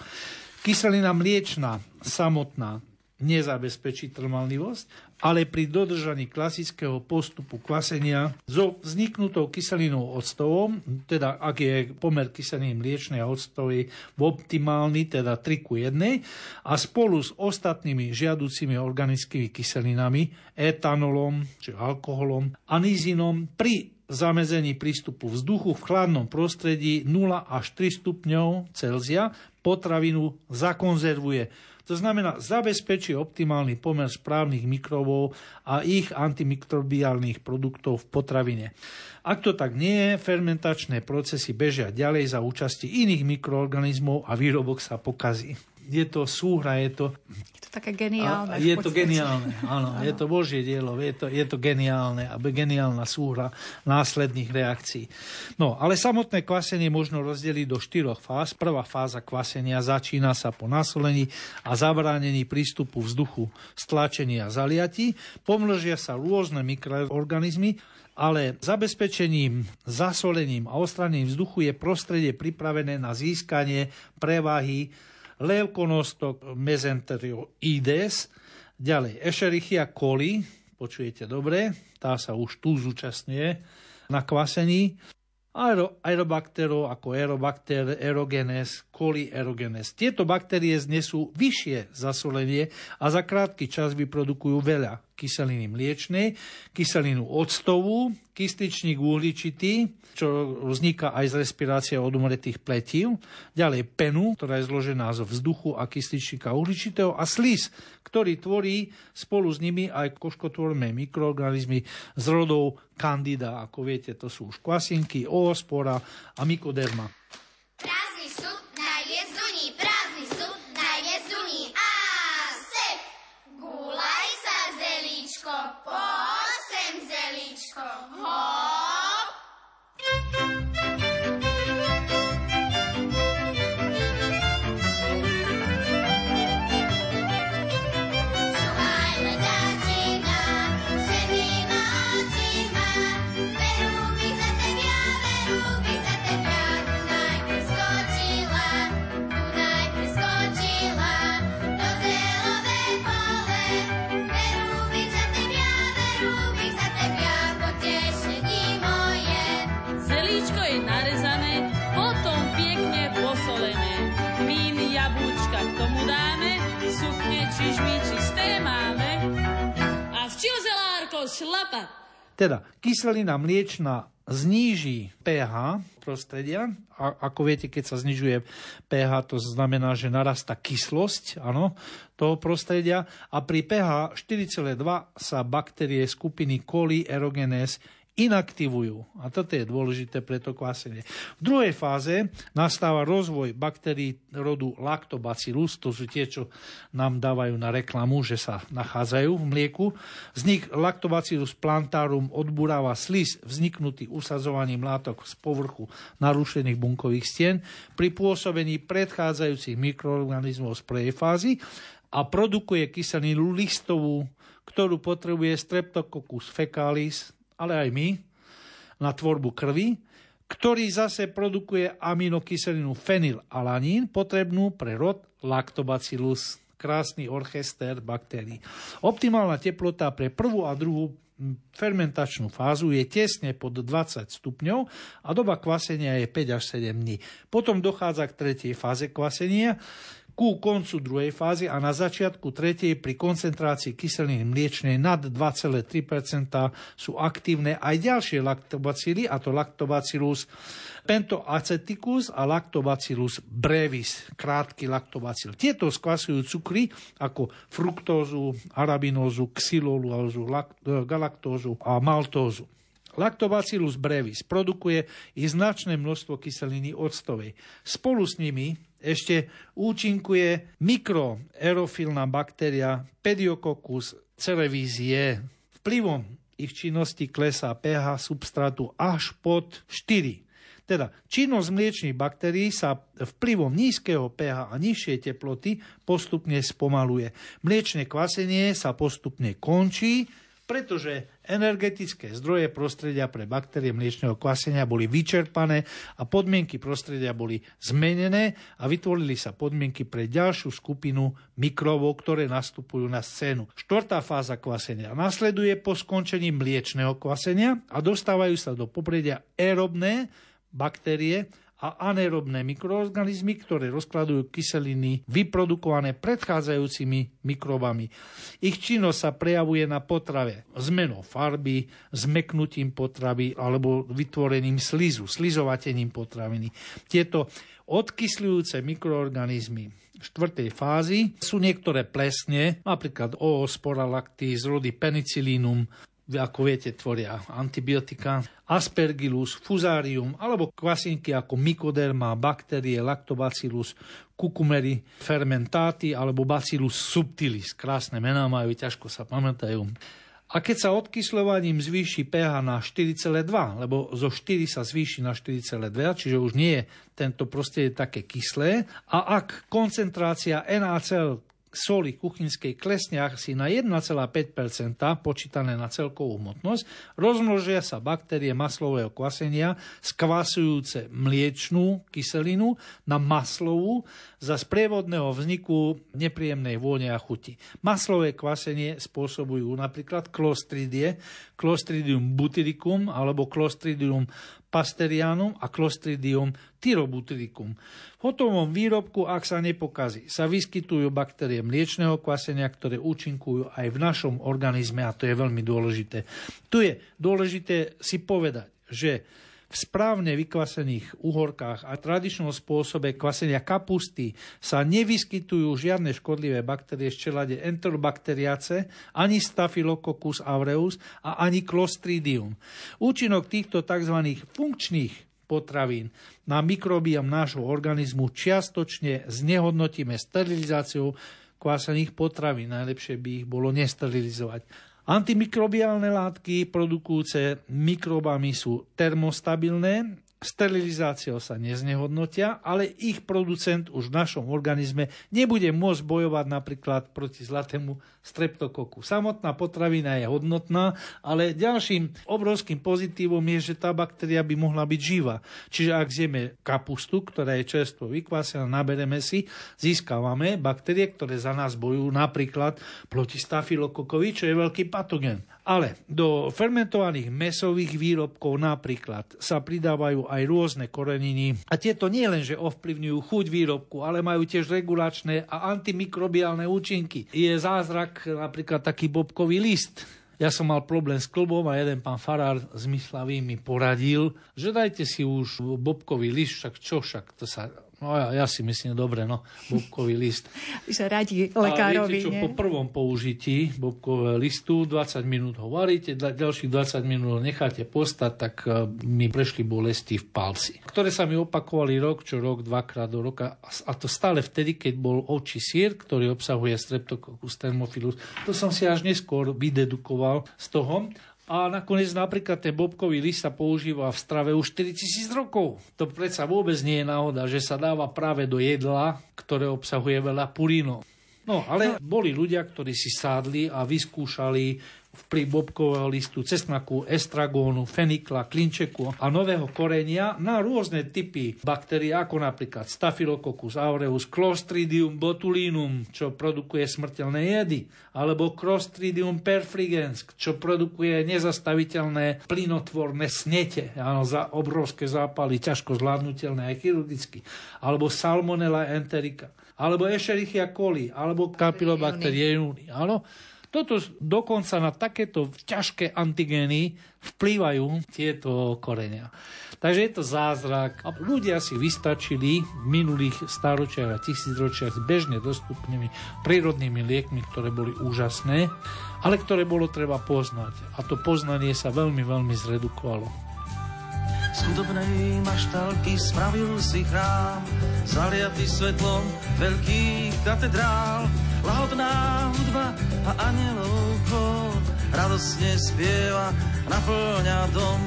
Kyselina mliečná samotná nezabezpečí trvanlivosť, ale pri dodržaní klasického postupu kvasenia so vzniknutou kyselinou octovou, teda ak je pomer kyseliny mliečnej a octovej optimálny, teda 3:1, a spolu s ostatnými žiaducimi organickými kyselinami, etanolom, či alkoholom, a nizínom pri zamedzení prístupu vzduchu v chladnom prostredí 0 až 3 stupňov Celzia potravinu zakonzervuje. To znamená, zabezpečí optimálny pomer správnych mikrobov a ich antimikrobiálnych produktov v potravine. Ak to tak nie je, fermentačné procesy bežia ďalej za účasti iných mikroorganizmov a výrobok sa pokazí. Je to súhra, je to také geniálne. Je to geniálne, áno, je to božie dielo, je to geniálne, geniálna súhra následných reakcií. No, ale samotné kvasenie možno rozdeliť do 4 fáz. Prvá fáza kvasenia začína sa po nasolení a zabránení prístupu vzduchu, stlačení a zaliatí. Pomnožia sa rôzne mikroorganizmy, ale zabezpečením, zasolením a odstránením vzduchu je prostredie pripravené na získanie prevahy leukonostok mesenteroides, ďalej Escherichia coli, počujete dobre, tá sa už tu zúčastňuje na kvasení, aerobactero ako aerobacter aerogenes, coli aerogenes. Tieto baktérie znesú vyššie zasolenie a za krátky čas vyprodukujú veľa kyseliny mliečnej, kyselinu octovú, kysličník uhličitý, čo vzniká aj z respirácie odumretých pletív, ďalej penu, ktorá je zložená zo vzduchu a kysličníka uhličitého a sliz, ktorý tvorí spolu s nimi aj koškotvorné mikroorganizmy z rodov kandida, ako viete, to sú už kvasinky, oospora a mykoderma. Teda kyselina mliečna zníži pH prostredia. A ako viete, keď sa znižuje pH, to znamená, že narastá kyslosť toho prostredia. A pri pH 4,2 sa baktérie skupiny coli aerogenes inaktivujú. A toto je dôležité pre to kvasenie. V druhej fáze nastáva rozvoj baktérií rodu lactobacillus, to sú tie, čo nám dávajú na reklamu, že sa nachádzajú v mlieku. Z nich lactobacillus plantarum odburáva sliz vzniknutý usadzovaním látok z povrchu narušených bunkových stien pri pôsobení predchádzajúcich mikroorganizmov z prvej fázy a produkuje kyselinu listovú, ktorú potrebuje Streptococcus fecalis, ale aj my, na tvorbu krvi, ktorý zase produkuje aminokyselinu fenylalanín, potrebnú pre rod Lactobacillus. Krásny orchester baktérií. Optimálna teplota pre prvú a druhú fermentačnú fázu je tesne pod 20 stupňov a doba kvasenia je 5 až 7 dní. Potom dochádza k tretej fáze kvasenia, ku koncu druhej fázy a na začiatku tretej pri koncentrácii kyseliny mliečnej nad 2,3% sú aktívne aj ďalšie laktobacily, a to Lactobacillus pentoaceticus a Lactobacillus brevis, krátky laktobacil. Tieto skvasujú cukry ako fruktózu, arabinózu, xylolózu, galaktózu a maltózu. Lactobacillus brevis produkuje i značné množstvo kyseliny octovej. Spolu s nimi ešte účinkuje mikroaerofilná baktéria Pediococcus cerevisiae. Vplyvom ich činnosti klesá pH substrátu až pod 4. Teda činnosť mliečnych baktérií sa vplyvom nízkeho pH a nižšej teploty postupne spomaluje. Mliečne kvasenie sa postupne končí, pretože energetické zdroje prostredia pre baktérie mliečneho kvasenia boli vyčerpané a podmienky prostredia boli zmenené a vytvorili sa podmienky pre ďalšiu skupinu mikrobov, ktoré nastupujú na scénu. Štvrtá fáza kvasenia nasleduje po skončení mliečneho kvasenia a dostávajú sa do popredia aerobné baktérie a anaerobné mikroorganizmy, ktoré rozkladujú kyseliny vyprodukované predchádzajúcimi mikrobami. Ich činnosť sa prejavuje na potrave zmenou farby, zmeknutím potravy alebo vytvorením slizu, slizovatením potraviny. Tieto odkysľujúce mikroorganizmy štvrtej fázy sú niektoré plesne, napríklad oospora lactis, rody penicillinum, ako viete, tvoria antibiotika, aspergillus, fusarium, alebo kvasinky ako mykoderma, baktérie, lactobacillus, cucumery, fermentáty, alebo bacillus subtilis. Krásne mená majú, ťažko sa pamätajú. A keď sa odkysľovaním zvýši pH na 4,2, lebo zo 4 sa zvýši na 4,2, čiže už nie je tento prostredie také kyslé, a ak koncentrácia NaCl soli kuchynskej klesne asi na 1,5% počítané na celkovú hmotnosť, rozmnožia sa baktérie maslového kvasenia skvasujúce mliečnú kyselinu na maslovú za sprievodného vzniku nepríjemnej vône a chuti. Maslové kvasenie spôsobujú napríklad klostridie, Clostridium butyricum alebo Clostridium pasterianum a Clostridium tyrobutyricum. V hotovom výrobku, ak sa nepokazí, sa vyskytujú baktérie mliečneho kvasenia, ktoré účinkujú aj v našom organizme a to je veľmi dôležité. Tu je dôležité si povedať, že v správne vykvasených uhorkách a tradičnom spôsobe kvasenia kapusty sa nevyskytujú žiadne škodlivé baktérie z čelade Enterobacteriaceae, ani Staphylococcus aureus a ani Clostridium. Účinok týchto tzv. Funkčných potravín na mikrobióm nášho organizmu čiastočne znehodnotíme sterilizáciou kvasených potravín. Najlepšie by ich bolo nesterilizovať. Antimikrobiálne látky produkujúce mikrobami sú termostabilné, sterilizáciou sa neznehodnotia, ale ich producent už v našom organizme nebude môcť bojovať napríklad proti zlatému streptokoku. Samotná potravina je hodnotná, ale ďalším obrovským pozitívom je, že tá baktéria by mohla byť živá. Čiže ak zjeme kapustu, ktorá je čerstvo vykvasená, nabereme si, získávame baktérie, ktoré za nás bojujú napríklad proti stafilokokovi, čo je veľký patogen. Ale do fermentovaných mäsových výrobkov napríklad sa pridávajú aj rôzne koreniny. A tieto nie len, že ovplyvňujú chuť výrobku, ale majú tiež regulačné a antimikrobiálne účinky. Je zázrak napríklad taký bobkový list. Ja som mal problém s klbom a jeden pán farár z Myslavy mi poradil, že dajte si už bobkový list, však to sa... No ja si myslím, dobre, bobkový list. Že radí lekárovi, nie? A viete čo, po prvom použití bobkového listu 20 minút ho varíte, ďalších 20 minút ho necháte postať, tak mi prešli bolesti v palci, ktoré sa mi opakovali rok čo rok, dvakrát do roka. A to stále vtedy, keď bol ovčí syr, ktorý obsahuje Streptococcus thermophilus. To som si až neskôr vydedukoval z toho. A nakoniec napríklad ten bobkový list sa používa v strave už 4000 rokov. To predsa vôbec nie je náhoda, že sa dáva práve do jedla, ktoré obsahuje veľa purínov. No, ale boli ľudia, ktorí si sádli a vyskúšali vplyv bobkového listu, cesnaku, estragónu, fenikla, klinčeku a nového korenia na rôzne typy baktérií, ako napríklad Staphylococcus aureus, Clostridium botulinum, čo produkuje smrteľné jedy, alebo Clostridium perfringens, čo produkuje nezastaviteľné plynotvorné snete, áno, za obrovské zápaly, ťažko zvládnutelné aj chirurgicky, alebo Salmonella enterica, alebo Escherichia coli, alebo Campylobacter jejuni, áno. Toto dokonca na takéto ťažké antigény vplývajú tieto korenia. Takže je to zázrak. A ľudia si vystačili v minulých stáročiach a tisícročiach s bežne dostupnými prírodnými liekmi, ktoré boli úžasné, ale ktoré bolo treba poznať. A to poznanie sa veľmi, veľmi zredukovalo. Z chudobnej maštalky spravil si chrám, zaliatý svetlom veľkých katedrál. Lahodná hudba a anielov chór radosne spieva, naplňa dom.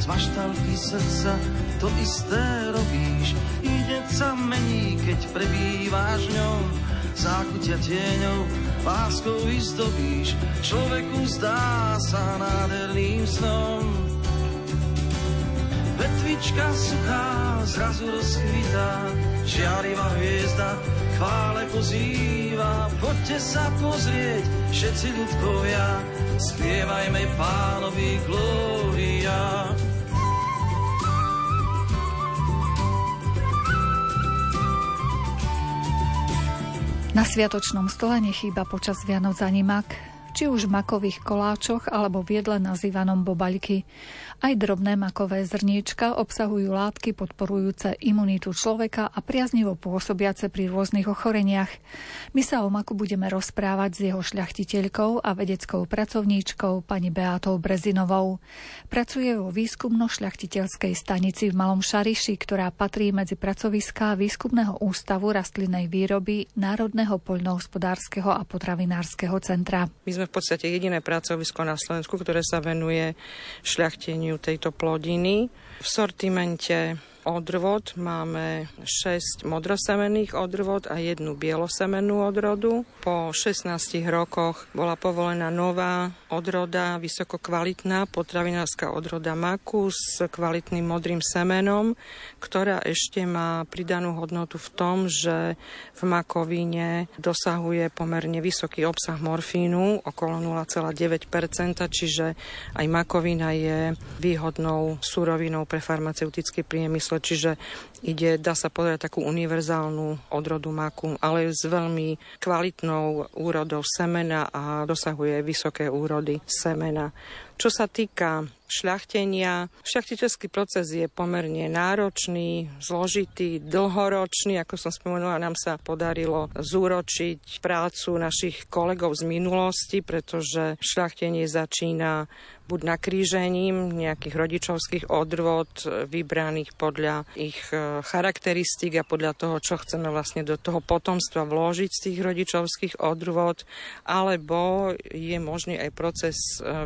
Z maštalky srdca to isté robíš, i hneď sa mení, keď prebýváš ňou. Zákutia tieňou láskou vyzdobíš, človeku zdá sa nádherným snom. Vetvička suchá zrazu rozkvitá, žiarivá hviezda chvále pozýva. Poďte sa pozrieť, všetci ľudkovia, spievajme Pánovi glória. Na sviatočnom stole nechýba počas Vianoc ani mak, či už v makových koláčoch alebo v jedle nazývanom bobaľky. Aj drobné makové zrniečka obsahujú látky podporujúce imunitu človeka a priaznivo pôsobiace pri rôznych ochoreniach. My sa o maku budeme rozprávať s jeho šľachtiteľkou a vedeckou pracovníčkou pani Beátou Brezinovou. Pracuje vo výskumno-šľachtiteľskej stanici v Malom Šariši, ktorá patrí medzi pracoviská Výskumného ústavu rastlinnej výroby Národného poľnohospodárskeho a potravinárskeho centra. My sme v podstate jediné pracovisko na Slovensku, ktoré sa venuje šľachteniu tejto plodiny. V sortimente odrôd máme 6 modrosemených odrôd a 1 bielosemennú odrodu. Po 16 rokoch bola povolená nová odroda, vysokokvalitná potravinárska odroda maku s kvalitným modrým semenom, ktorá ešte má pridanú hodnotu v tom, že v makovine dosahuje pomerne vysoký obsah morfínu, okolo 0,9%, čiže aj makovina je výhodnou surovinou pre farmaceutický priemysel. Čiže ide, dá sa povedať, takú univerzálnu odrodu maku, ale s veľmi kvalitnou úrodou semena a dosahuje vysoké úrody semena. Čo sa týka šľachtenia, šľachtiteľský proces je pomerne náročný, zložitý, dlhoročný. Ako som spomenula, nám sa podarilo zúročiť prácu našich kolegov z minulosti, pretože šľachtenie začína buď nakrížením nejakých rodičovských odrôd, vybraných podľa ich charakteristík a podľa toho, čo chceme vlastne do toho potomstva vložiť z tých rodičovských odrôd, alebo je možný aj proces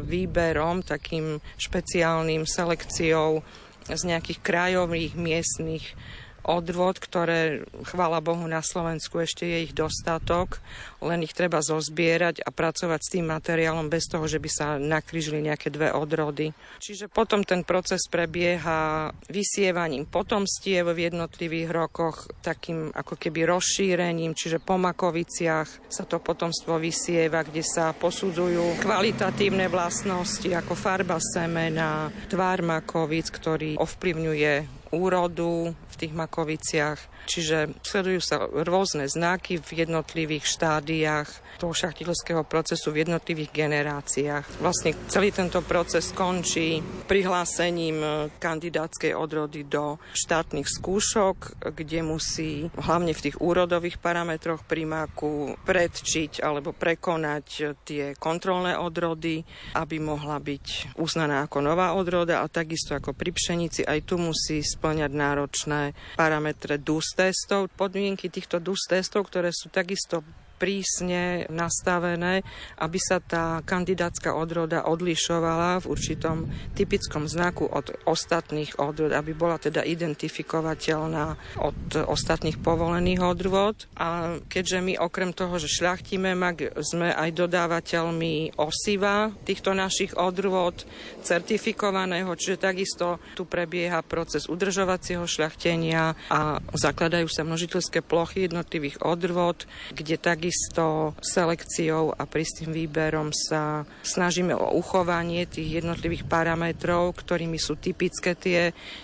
výberom, takým špeciálnym selekciou z nejakých krajových miestnych odvod, ktoré, chvála Bohu, na Slovensku ešte je ich dostatok, len ich treba zozbierať a pracovať s tým materiálom bez toho, že by sa nakrížili nejaké dve odrody. Čiže potom ten proces prebieha vysievaním potomstiev v jednotlivých rokoch, takým ako keby rozšírením, čiže po makoviciach sa to potomstvo vysieva, kde sa posudzujú kvalitatívne vlastnosti ako farba semena, tvár makovic, ktorý ovplyvňuje úrodu v tých makoviciach. Čiže sledujú sa rôzne znaky v jednotlivých štádiách toho šľachtiteľského procesu v jednotlivých generáciách. Vlastne celý tento proces skončí prihlásením kandidátskej odrody do štátnych skúšok, kde musí hlavne v tých úrodových parametroch pri maku predčiť alebo prekonať tie kontrolné odrody, aby mohla byť uznaná ako nová odroda, a takisto ako pri pšenici aj tu musí spĺňať náročné parametre DUS testov. Podmienky týchto DUS testov, ktoré sú takisto prísne nastavené, aby sa tá kandidátska odroda odlišovala v určitom typickom znaku od ostatných odrod, aby bola teda identifikovateľná od ostatných povolených odrôd. A keďže my okrem toho, že šľachtíme mak, sme aj dodávateľmi osiva týchto našich odrôd certifikovaného, čiže takisto tu prebieha proces udržovacieho šľachtenia a zakladajú sa množiteľské plochy jednotlivých odrôd, kde takisto selekciou a prísnym výberom sa snažíme o uchovanie tých jednotlivých parametrov, ktorými sú typické tie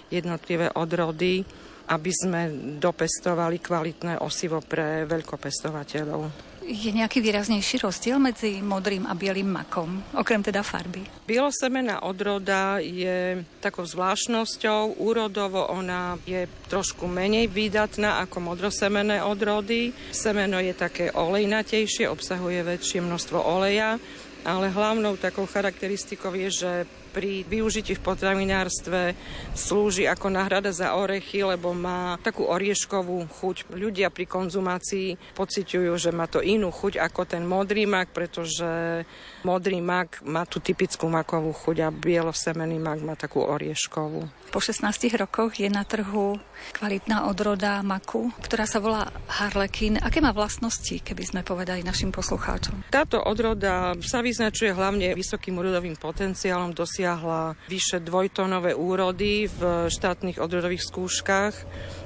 jednotlivé odrody, aby sme dopestovali kvalitné osivo pre veľkopestovateľov. Je nejaký výraznejší rozdiel medzi modrým a bielým makom, okrem teda farby? Bielosemená odroda je takou zvláštnosťou. Úrodovo ona je trošku menej výdatná ako modrosemené odrody. Semeno je také olejnatejšie, obsahuje väčšie množstvo oleja, ale hlavnou takou charakteristikou je, že pri využití v potravinárstve slúži ako náhrada za orechy, lebo má takú orieškovú chuť. Ľudia pri konzumácii pociťujú, že má to inú chuť ako ten modrý mak, pretože modrý mak má tú typickú makovú chuť a bielosemený mak má takú orieškovú. Po 16 rokoch je na trhu kvalitná odroda maku, ktorá sa volá Harlekin. Aké má vlastnosti, keby sme povedali našim poslucháčom? Táto odroda sa vyznačuje hlavne vysokým úrodovým potenciálom, dosiahla vyše dvojtonové úrody v štátnych odrodových skúškach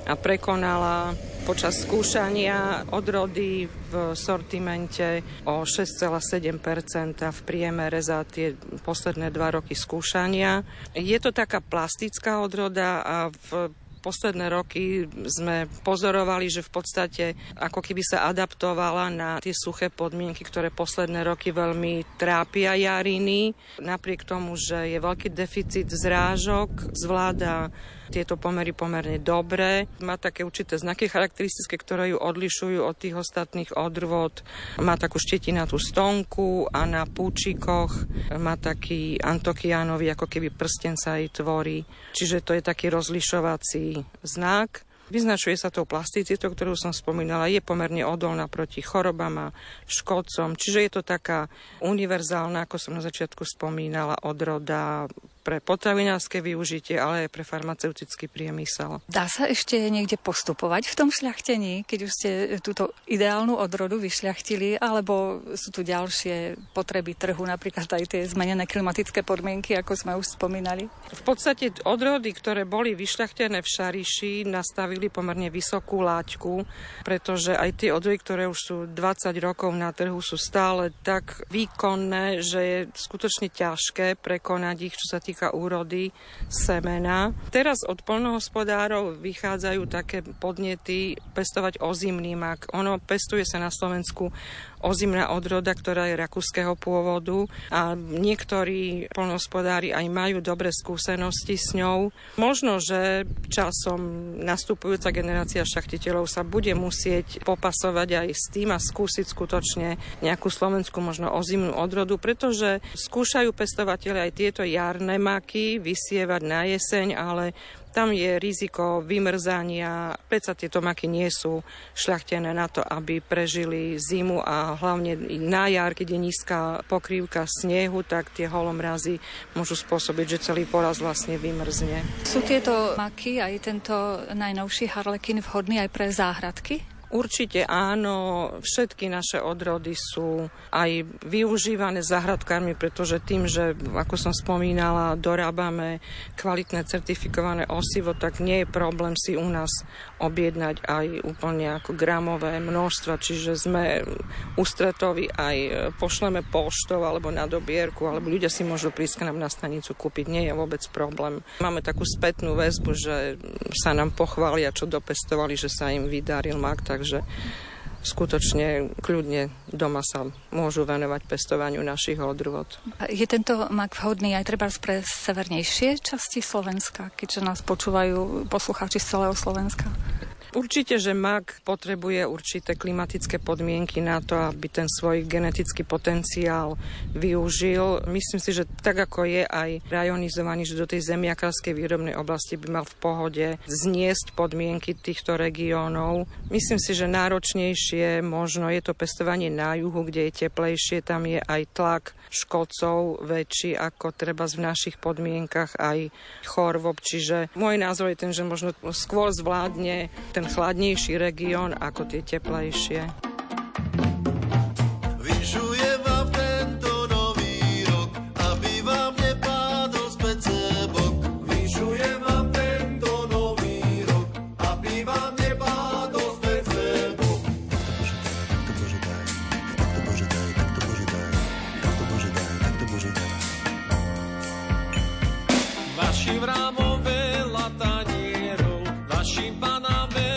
a prekonala počas skúšania odrody v sortimente o 6,7% v priemere za tie posledné 2 roky skúšania. Je to taká plastická odroda a v posledné roky sme pozorovali, že v podstate ako keby sa adaptovala na tie suché podmienky, ktoré posledné roky veľmi trápia jariny. Napriek tomu, že je veľký deficit zrážok, zvláda tieto pomery pomerne dobre. Má také určité znaky charakteristické, ktoré ju odlišujú od tých ostatných odrôd. Má takú štetinatú stonku a na púčikoch má taký antokianový, ako keby prsten sa jej tvorí. Čiže to je taký rozlišovací znak. Vyznačuje sa tou plasticitou, ktorú som spomínala, je pomerne odolná proti chorobám a škodcom, čiže je to taká univerzálna, ako som na začiatku spomínala, odroda pre potravinárske využitie, ale aj pre farmaceutický priemysel. Dá sa ešte niekde postupovať v tom šľachtení, keď už ste túto ideálnu odrodu vyšľachtili, alebo sú tu ďalšie potreby trhu, napríklad aj tie zmenené klimatické podmienky, ako sme už spomínali? V podstate odrody, ktoré boli vyšľachtené v Šariši, nastavili pomerne vysokú laťku, pretože aj tie odrody, ktoré už sú 20 rokov na trhu, sú stále tak výkonné, že je skutočne ťažké prekonať ich, čo sa týka úrody semena. Teraz od poľnohospodárov vychádzajú také podnety pestovať ozimný mak. Ono pestuje sa na Slovensku ozimná odroda, ktorá je rakúskeho pôvodu a niektorí poľnohospodári aj majú dobré skúsenosti s ňou. Možno, že časom nastupujúca generácia šľachtiteľov sa bude musieť popasovať aj s tým a skúsiť skutočne nejakú slovenskú možno ozimnú odrodu, pretože skúšajú pestovatelia aj tieto jarné maky vysievať na jeseň, ale tam je riziko vymrzania, predsa tieto maky nie sú šľachtené na to, aby prežili zimu a hlavne na jar, keď je nízka pokrývka snehu, tak tie holomrazy môžu spôsobiť, že celý poraz vlastne vymrzne. Sú tieto maky aj tento najnovší Harlekin vhodný aj pre záhradky? Určite áno, všetky naše odrody sú aj využívané záhradkármi, pretože tým, že, ako som spomínala, dorábame kvalitné certifikované osivo, tak nie je problém si u nás objednať aj úplne ako gramové množstva, čiže sme ústretoví aj pošleme poštou alebo na dobierku, alebo ľudia si môžu prísť k nám na stanicu kúpiť, nie je vôbec problém. Máme takú spätnú väzbu, že sa nám pochvália, čo dopestovali, že sa im vydaril mak, takže skutočne kľudne doma sa môžu venovať pestovaniu našich odrôd. Je tento mak vhodný aj trebárs pre severnejšie časti Slovenska, keďže nás počúvajú poslucháči z celého Slovenska? Určite, že mak potrebuje určité klimatické podmienky na to, aby ten svoj genetický potenciál využil. Myslím si, že tak ako je aj rajonizovaný, že do tej zemiakárskej výrobnej oblasti by mal v pohode zniesť podmienky týchto regiónov. Myslím si, že náročnejšie možno je to pestovanie na juhu, kde je teplejšie, tam je aj tlak škodcov väčší ako treba v našich podmienkach aj chorôb. Čiže môj názor je ten, že možno skôr zvládne ten chladnejší región ako tie teplejšie. Vyžuje vám tento nový rok, aby vám nepádol späť sebok. Vyžuje vám tento nový rok, aby vám nepádol späť sebok. Takto Bože daj, takto Bože daj, takto Bože daj, takto Bože daj, takto Bože daj. Vaši vrámové latanierov, vaši banáve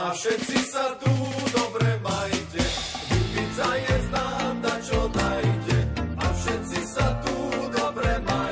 a všetci sa tu dobre majte. Vypiť za jesť nám da čo dajte a všetci sa tu dobre majte.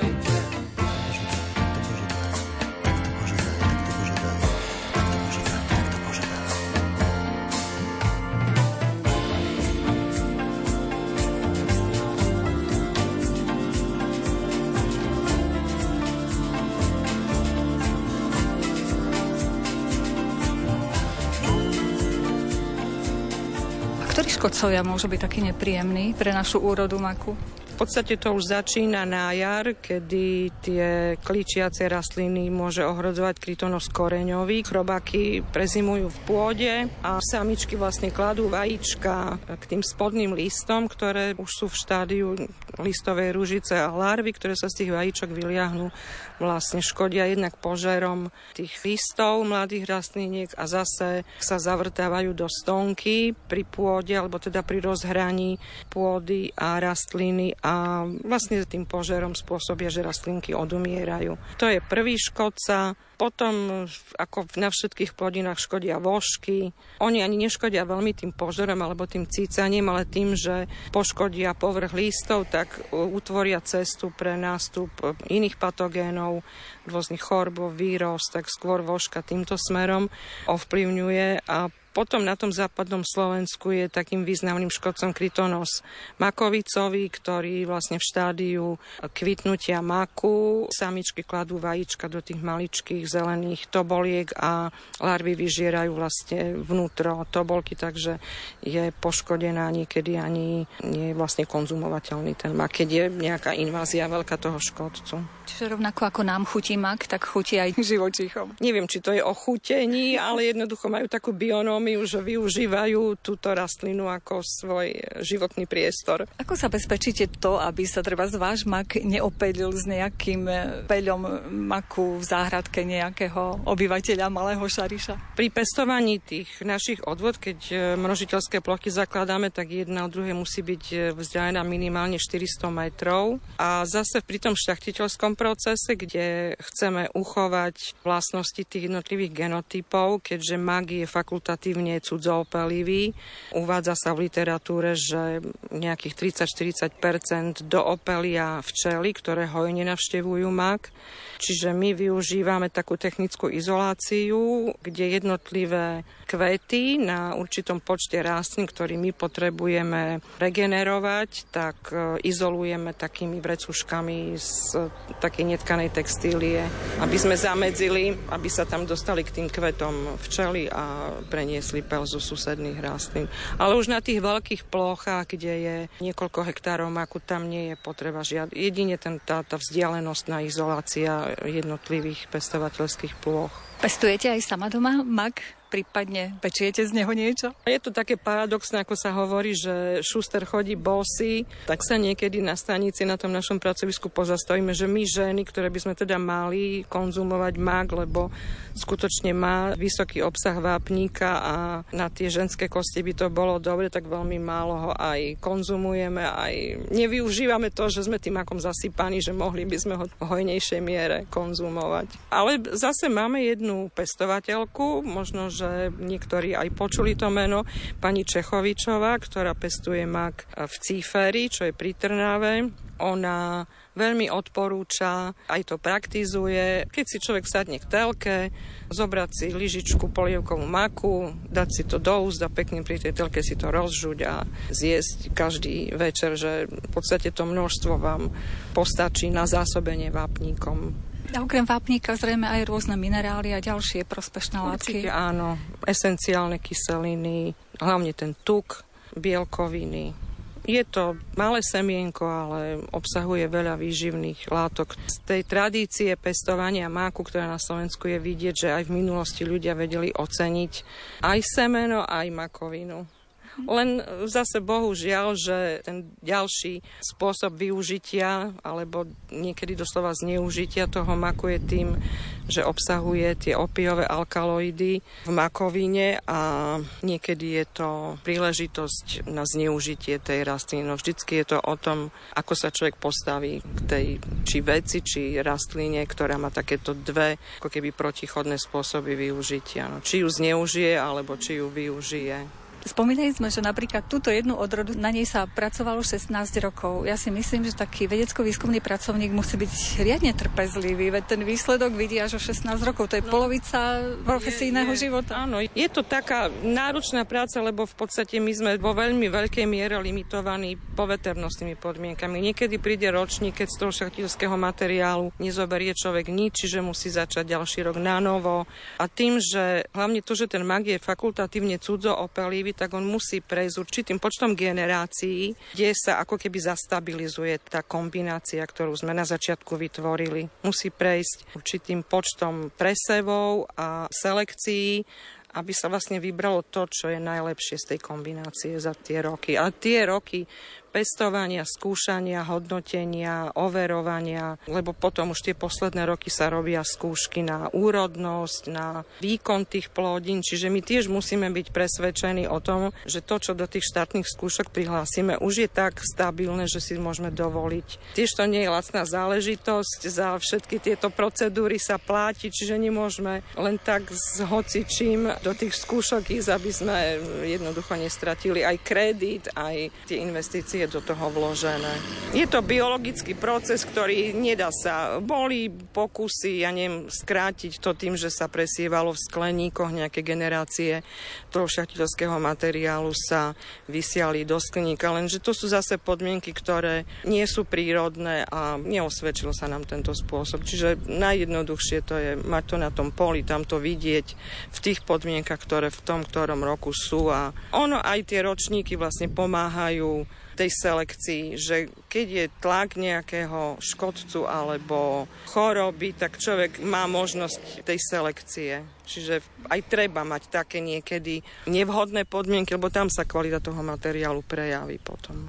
Škodcovia môžu byť taký nepríjemný pre našu úrodu maku? V podstate to už začína na jar, kedy tie klíčiace rastliny môže ohrozovať krytonos koreňový. Chrobáky prezimujú v pôde a samičky vlastne kladú vajíčka k tým spodným listom, ktoré už sú v štádiu listovej ružice a larvy, ktoré sa z tých vajíčok vyliahnú, vlastne škodia jednak požerom tých listov mladých rastliniek a zase sa zavrtávajú do stonky pri pôde, alebo teda pri rozhraní pôdy a rastliny a vlastne tým požerom spôsobia, že rastlinky odumierajú. To je prvý škodca. Potom, ako na všetkých plodinách, škodia vožky. Oni ani neškodia veľmi tým požerom alebo tým cícaním, ale tým, že poškodia povrch listov, tak utvoria cestu pre nástup iných patogénov, rôznych chorôb, vírus, tak skôr vožka týmto smerom ovplyvňuje. A potom na tom západnom Slovensku je takým významným škodcom krytonos makovicový, ktorý vlastne v štádiu kvitnutia maku samičky kladú vajíčka do tých maličkých zelených toboliek a larvy vyžierajú vlastne vnútro tobolky, takže je poškodená, niekedy ani nie je vlastne konzumovateľný ten mak, keď je nejaká invázia veľká toho škodcu. Čiže rovnako ako nám chutí mak, tak chutí aj živočíchom. Neviem, či to je o chutení, ale jednoducho majú takú bionómiu, veľmi už využívajú túto rastlinu ako svoj životný priestor. Ako sa bezpečíte to, aby sa treba váš mak neopelil s nejakým peľom maku v záhradke nejakého obyvateľa Malého Šariša? Pri pestovaní tých našich odvod, keď množiteľské plochy zakladáme, tak jedna od druhej musí byť vzdialená minimálne 400 metrov. A zase pri tom šľachtiteľskom procese, kde chceme uchovať vlastnosti tých jednotlivých genotypov, keďže mak je fakultatívne cudzoopelivý, uvádza sa v literatúre, že nejakých 30-40% doopelia včely, ktoré hojne navštevujú mak. Čiže my využívame takú technickú izoláciu, kde jednotlivé kvety na určitom počte rastlín, ktoré my potrebujeme regenerovať, tak izolujeme takými vrecuškami z takej netkanej textílie, aby sme zamedzili, aby sa tam dostali k tým kvetom včely a preniesli pel zo susedných rastlín. Ale už na tých veľkých plochách, kde je niekoľko hektárov maku, tam nie je potreba žiadna. Jedine tá vzdialenostná izolácia jednotlivých pestovateľských ploch. Pestujete aj sama doma mak? Prípadne pečiete z neho niečo? Je to také paradoxné, ako sa hovorí, že Šuster chodí bosý, tak sa niekedy na stanici na tom našom pracovisku pozastavíme, že my ženy, ktoré by sme teda mali konzumovať mak, lebo skutočne má vysoký obsah vápnika a na tie ženské kosti by to bolo dobre, tak veľmi málo ho aj konzumujeme, aj nevyužívame to, že sme tým makom zasypaní, že mohli by sme ho v hojnejšej miere konzumovať. Ale zase máme jednu pestovateľku, možno že niektorí aj počuli to meno, pani Čechovičová, ktorá pestuje mak v Cíferi, čo je pri Trnave. Ona veľmi odporúča, aj to praktizuje. Keď si človek sadne k telke, zobrať si lyžičku polievkovú maku, dať si to do úst a pekne pri tej telke si to rozžuť a zjesť každý večer, že v podstate to množstvo vám postačí na zásobenie vápnikom. A okrem vápnika zrejme aj rôzne minerály a ďalšie prospešné látky. Určite áno, esenciálne kyseliny, hlavne ten tuk, bielkoviny. Je to malé semienko, ale obsahuje veľa výživných látok. Z tej tradície pestovania máku, ktorá na Slovensku je vidieť, že aj v minulosti ľudia vedeli oceniť aj semeno, aj makovinu. Len zase bohužiaľ, že ten ďalší spôsob využitia alebo niekedy doslova zneužitia toho maku je tým, že obsahuje tie opiové alkaloidy v makovine a niekedy je to príležitosť na zneužitie tej rastliny. No vždycky je to o tom, ako sa človek postaví k tej či veci, či rastline, ktorá má takéto dve ako keby protichodné spôsoby využitia. No, či ju zneužije, alebo či ju využije. Spomínali sme, že napríklad túto jednu odrodu, na nej sa pracovalo 16 rokov. Ja si myslím, že taký vedecko-výskumný pracovník musí byť riadne trpezlivý, veď ten výsledok vidí až o 16 rokov. To je polovica profesijného života. Áno, je to taká náročná práca, lebo v podstate my sme vo veľmi veľkej miere limitovaní poveternostnými podmienkami. Niekedy príde ročník, keď z toho šľachtilského materiálu nezoberie človek nič, čiže musí začať ďalší rok na novo. A tým, že hlavne to, že ten mak je fakultatívne cudzoopelivý, tak on musí prejsť určitým počtom generácií, kde sa ako keby zastabilizuje tá kombinácia, ktorú sme na začiatku vytvorili. Musí prejsť určitým počtom presevov a selekcií, aby sa vlastne vybralo to, čo je najlepšie z tej kombinácie za tie roky. A tie roky pestovania, skúšania, hodnotenia, overovania, lebo potom už tie posledné roky sa robia skúšky na úrodnosť, na výkon tých plodín, čiže my tiež musíme byť presvedčení o tom, že to, čo do tých štátnych skúšok prihlásime, už je tak stabilné, že si môžeme dovoliť. Tiež to nie je lacná záležitosť, za všetky tieto procedúry sa pláti, čiže nemôžeme len tak s hocičím do tých skúšok ísť, aby sme jednoducho nestratili aj kredit, aj tie investície do toho vložené. Je to biologický proces, ktorý nedá sa. Boli pokusy, skrátiť to tým, že sa presievalo v skleníkoch nejaké generácie toho šľachtilského materiálu sa vysiali do skleníka, lenže to sú zase podmienky, ktoré nie sú prírodné a neosvedčil sa nám tento spôsob. Čiže najjednoduchšie to je mať to na tom poli, tam to vidieť v tých podmienkach, ktoré v tom, ktorom roku sú a ono aj tie ročníky vlastne pomáhajú tej selekcii, že keď je tlak nejakého škodcu alebo choroby, tak človek má možnosť tej selekcie. Čiže aj treba mať také niekedy nevhodné podmienky, lebo tam sa kvalita toho materiálu prejaví potom.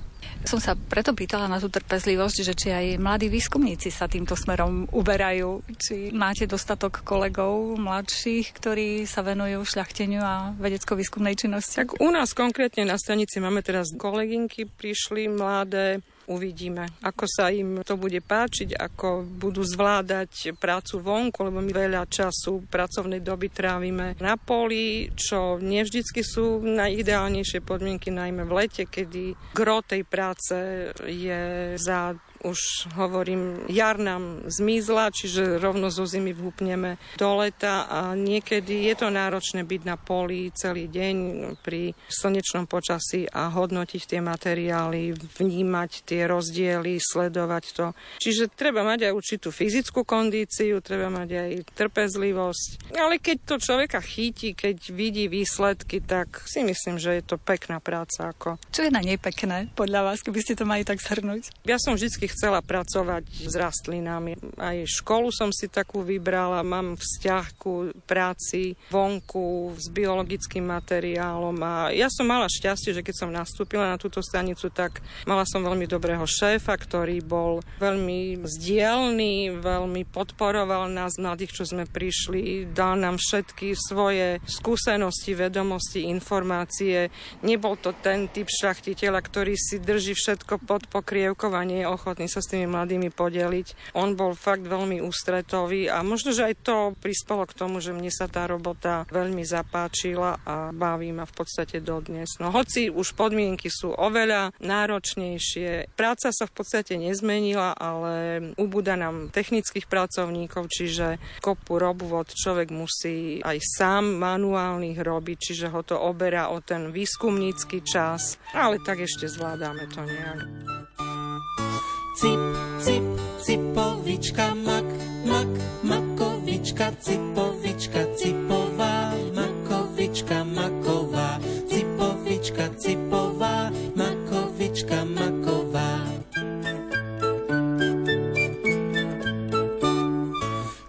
Som sa preto pýtala na tú trpezlivosť, že či aj mladí výskumníci sa týmto smerom uberajú. Či máte dostatok kolegov mladších, ktorí sa venujú šľachteniu a vedecko-výskumnej činnosti? Tak u nás konkrétne na stanici máme teraz kolegynky, prišli mladé. Uvidíme, ako sa im to bude páčiť, ako budú zvládať prácu vonku, lebo my veľa času pracovnej doby trávime na poli, čo nevždycky sú najideálnejšie podmienky, najmä v lete, kedy gro tej práce je za, už hovorím, jar nám zmizla, čiže rovno zo zimy vhupneme do leta a niekedy je to náročné byť na poli celý deň pri slnečnom počasí a hodnotiť tie materiály, vnímať tie rozdiely, sledovať to. Čiže treba mať aj určitú fyzickú kondíciu, treba mať aj trpezlivosť. Ale keď to človeka chytí, keď vidí výsledky, tak si myslím, že je to pekná práca. Čo je na nej pekné, podľa vás, keby ste to mali tak zhrnúť? Ja som vždy chcela pracovať s rastlinami. Aj školu som si takú vybrala, mám vzťah ku práci vonku s biologickým materiálom a ja som mala šťastie, že keď som nastúpila na túto stanicu, tak mala som veľmi dobrého šéfa, ktorý bol veľmi zdielný, veľmi podporoval nás mladých, čo sme prišli, dal nám všetky svoje skúsenosti, vedomosti, informácie. Nebol to ten typ šľachtiteľa, ktorý si drží všetko pod pokrievkou a nie je ochotný sa s tými mladými podeliť. On bol fakt veľmi ústretový a možno, že aj to prispelo k tomu, že mne sa tá robota veľmi zapáčila a baví ma v podstate dodnes. No hoci už podmienky sú oveľa náročnejšie, práca sa v podstate nezmenila, ale ubúda nám technických pracovníkov, čiže kopu robôd človek musí aj sám manuálnych robiť, čiže ho to oberá o ten výskumnícky čas, ale tak ešte zvládame to nejak. Cip, cip, cipovička, mak, mak, makovička, cipovička, cipová, makovička, maková, cipovička, cipová, makovička, maková.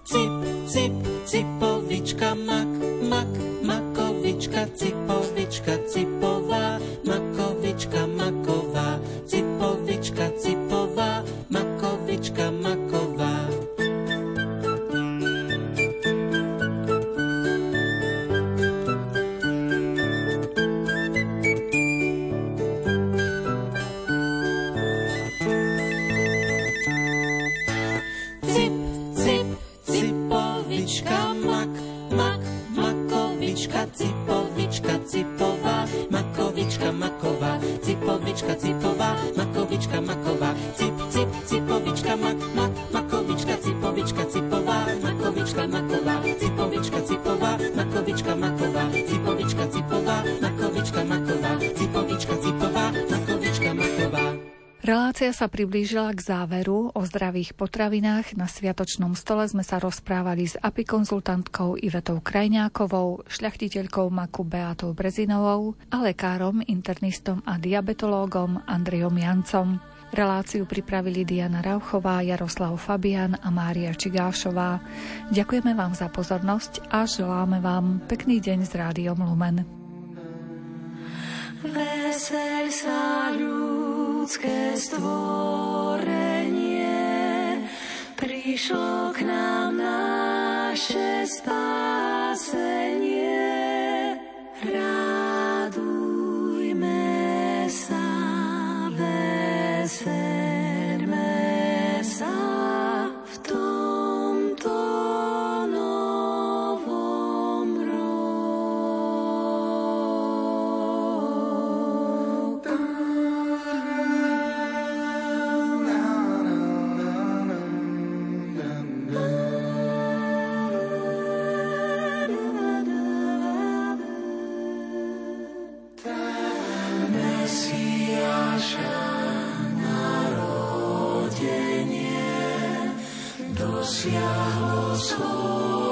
Cip, cip, cipovička, mak, mak, makovička, cipovička, cipová, makovička, maková, cipovička, cipová, makovička, maková. Cipovička, cipová, makovička, maková, cipovička, cipová, makovička, maková, cip, cip, cipovička, mak, mak, makovička, cipovička, cipová, makovička, maková, cipovička, cipová, makovička, maková, cipovička, cipová, makovička, maková, cipovička, cipová, makovička, maková. Relácia sa priblížila k záveru. O zdravých potravinách na sviatočnom stole sme sa rozprávali s apikonzultantkou Ivetou Krajňákovou, šľachtiteľkou maku Beátou Brezinovou a lekárom, internistom a diabetológom Andrejom Jancom. Reláciu pripravili Diana Rauchová, Jaroslav Fabián a Mária Čigášová. Ďakujeme vám za pozornosť a želáme vám pekný deň s Rádiom Lumen. Vesel sa ľudské stvorenie, prišlo k nám naše spasenie. Radujme sa, veselme sa v tomto novom roku. Siahlo svoj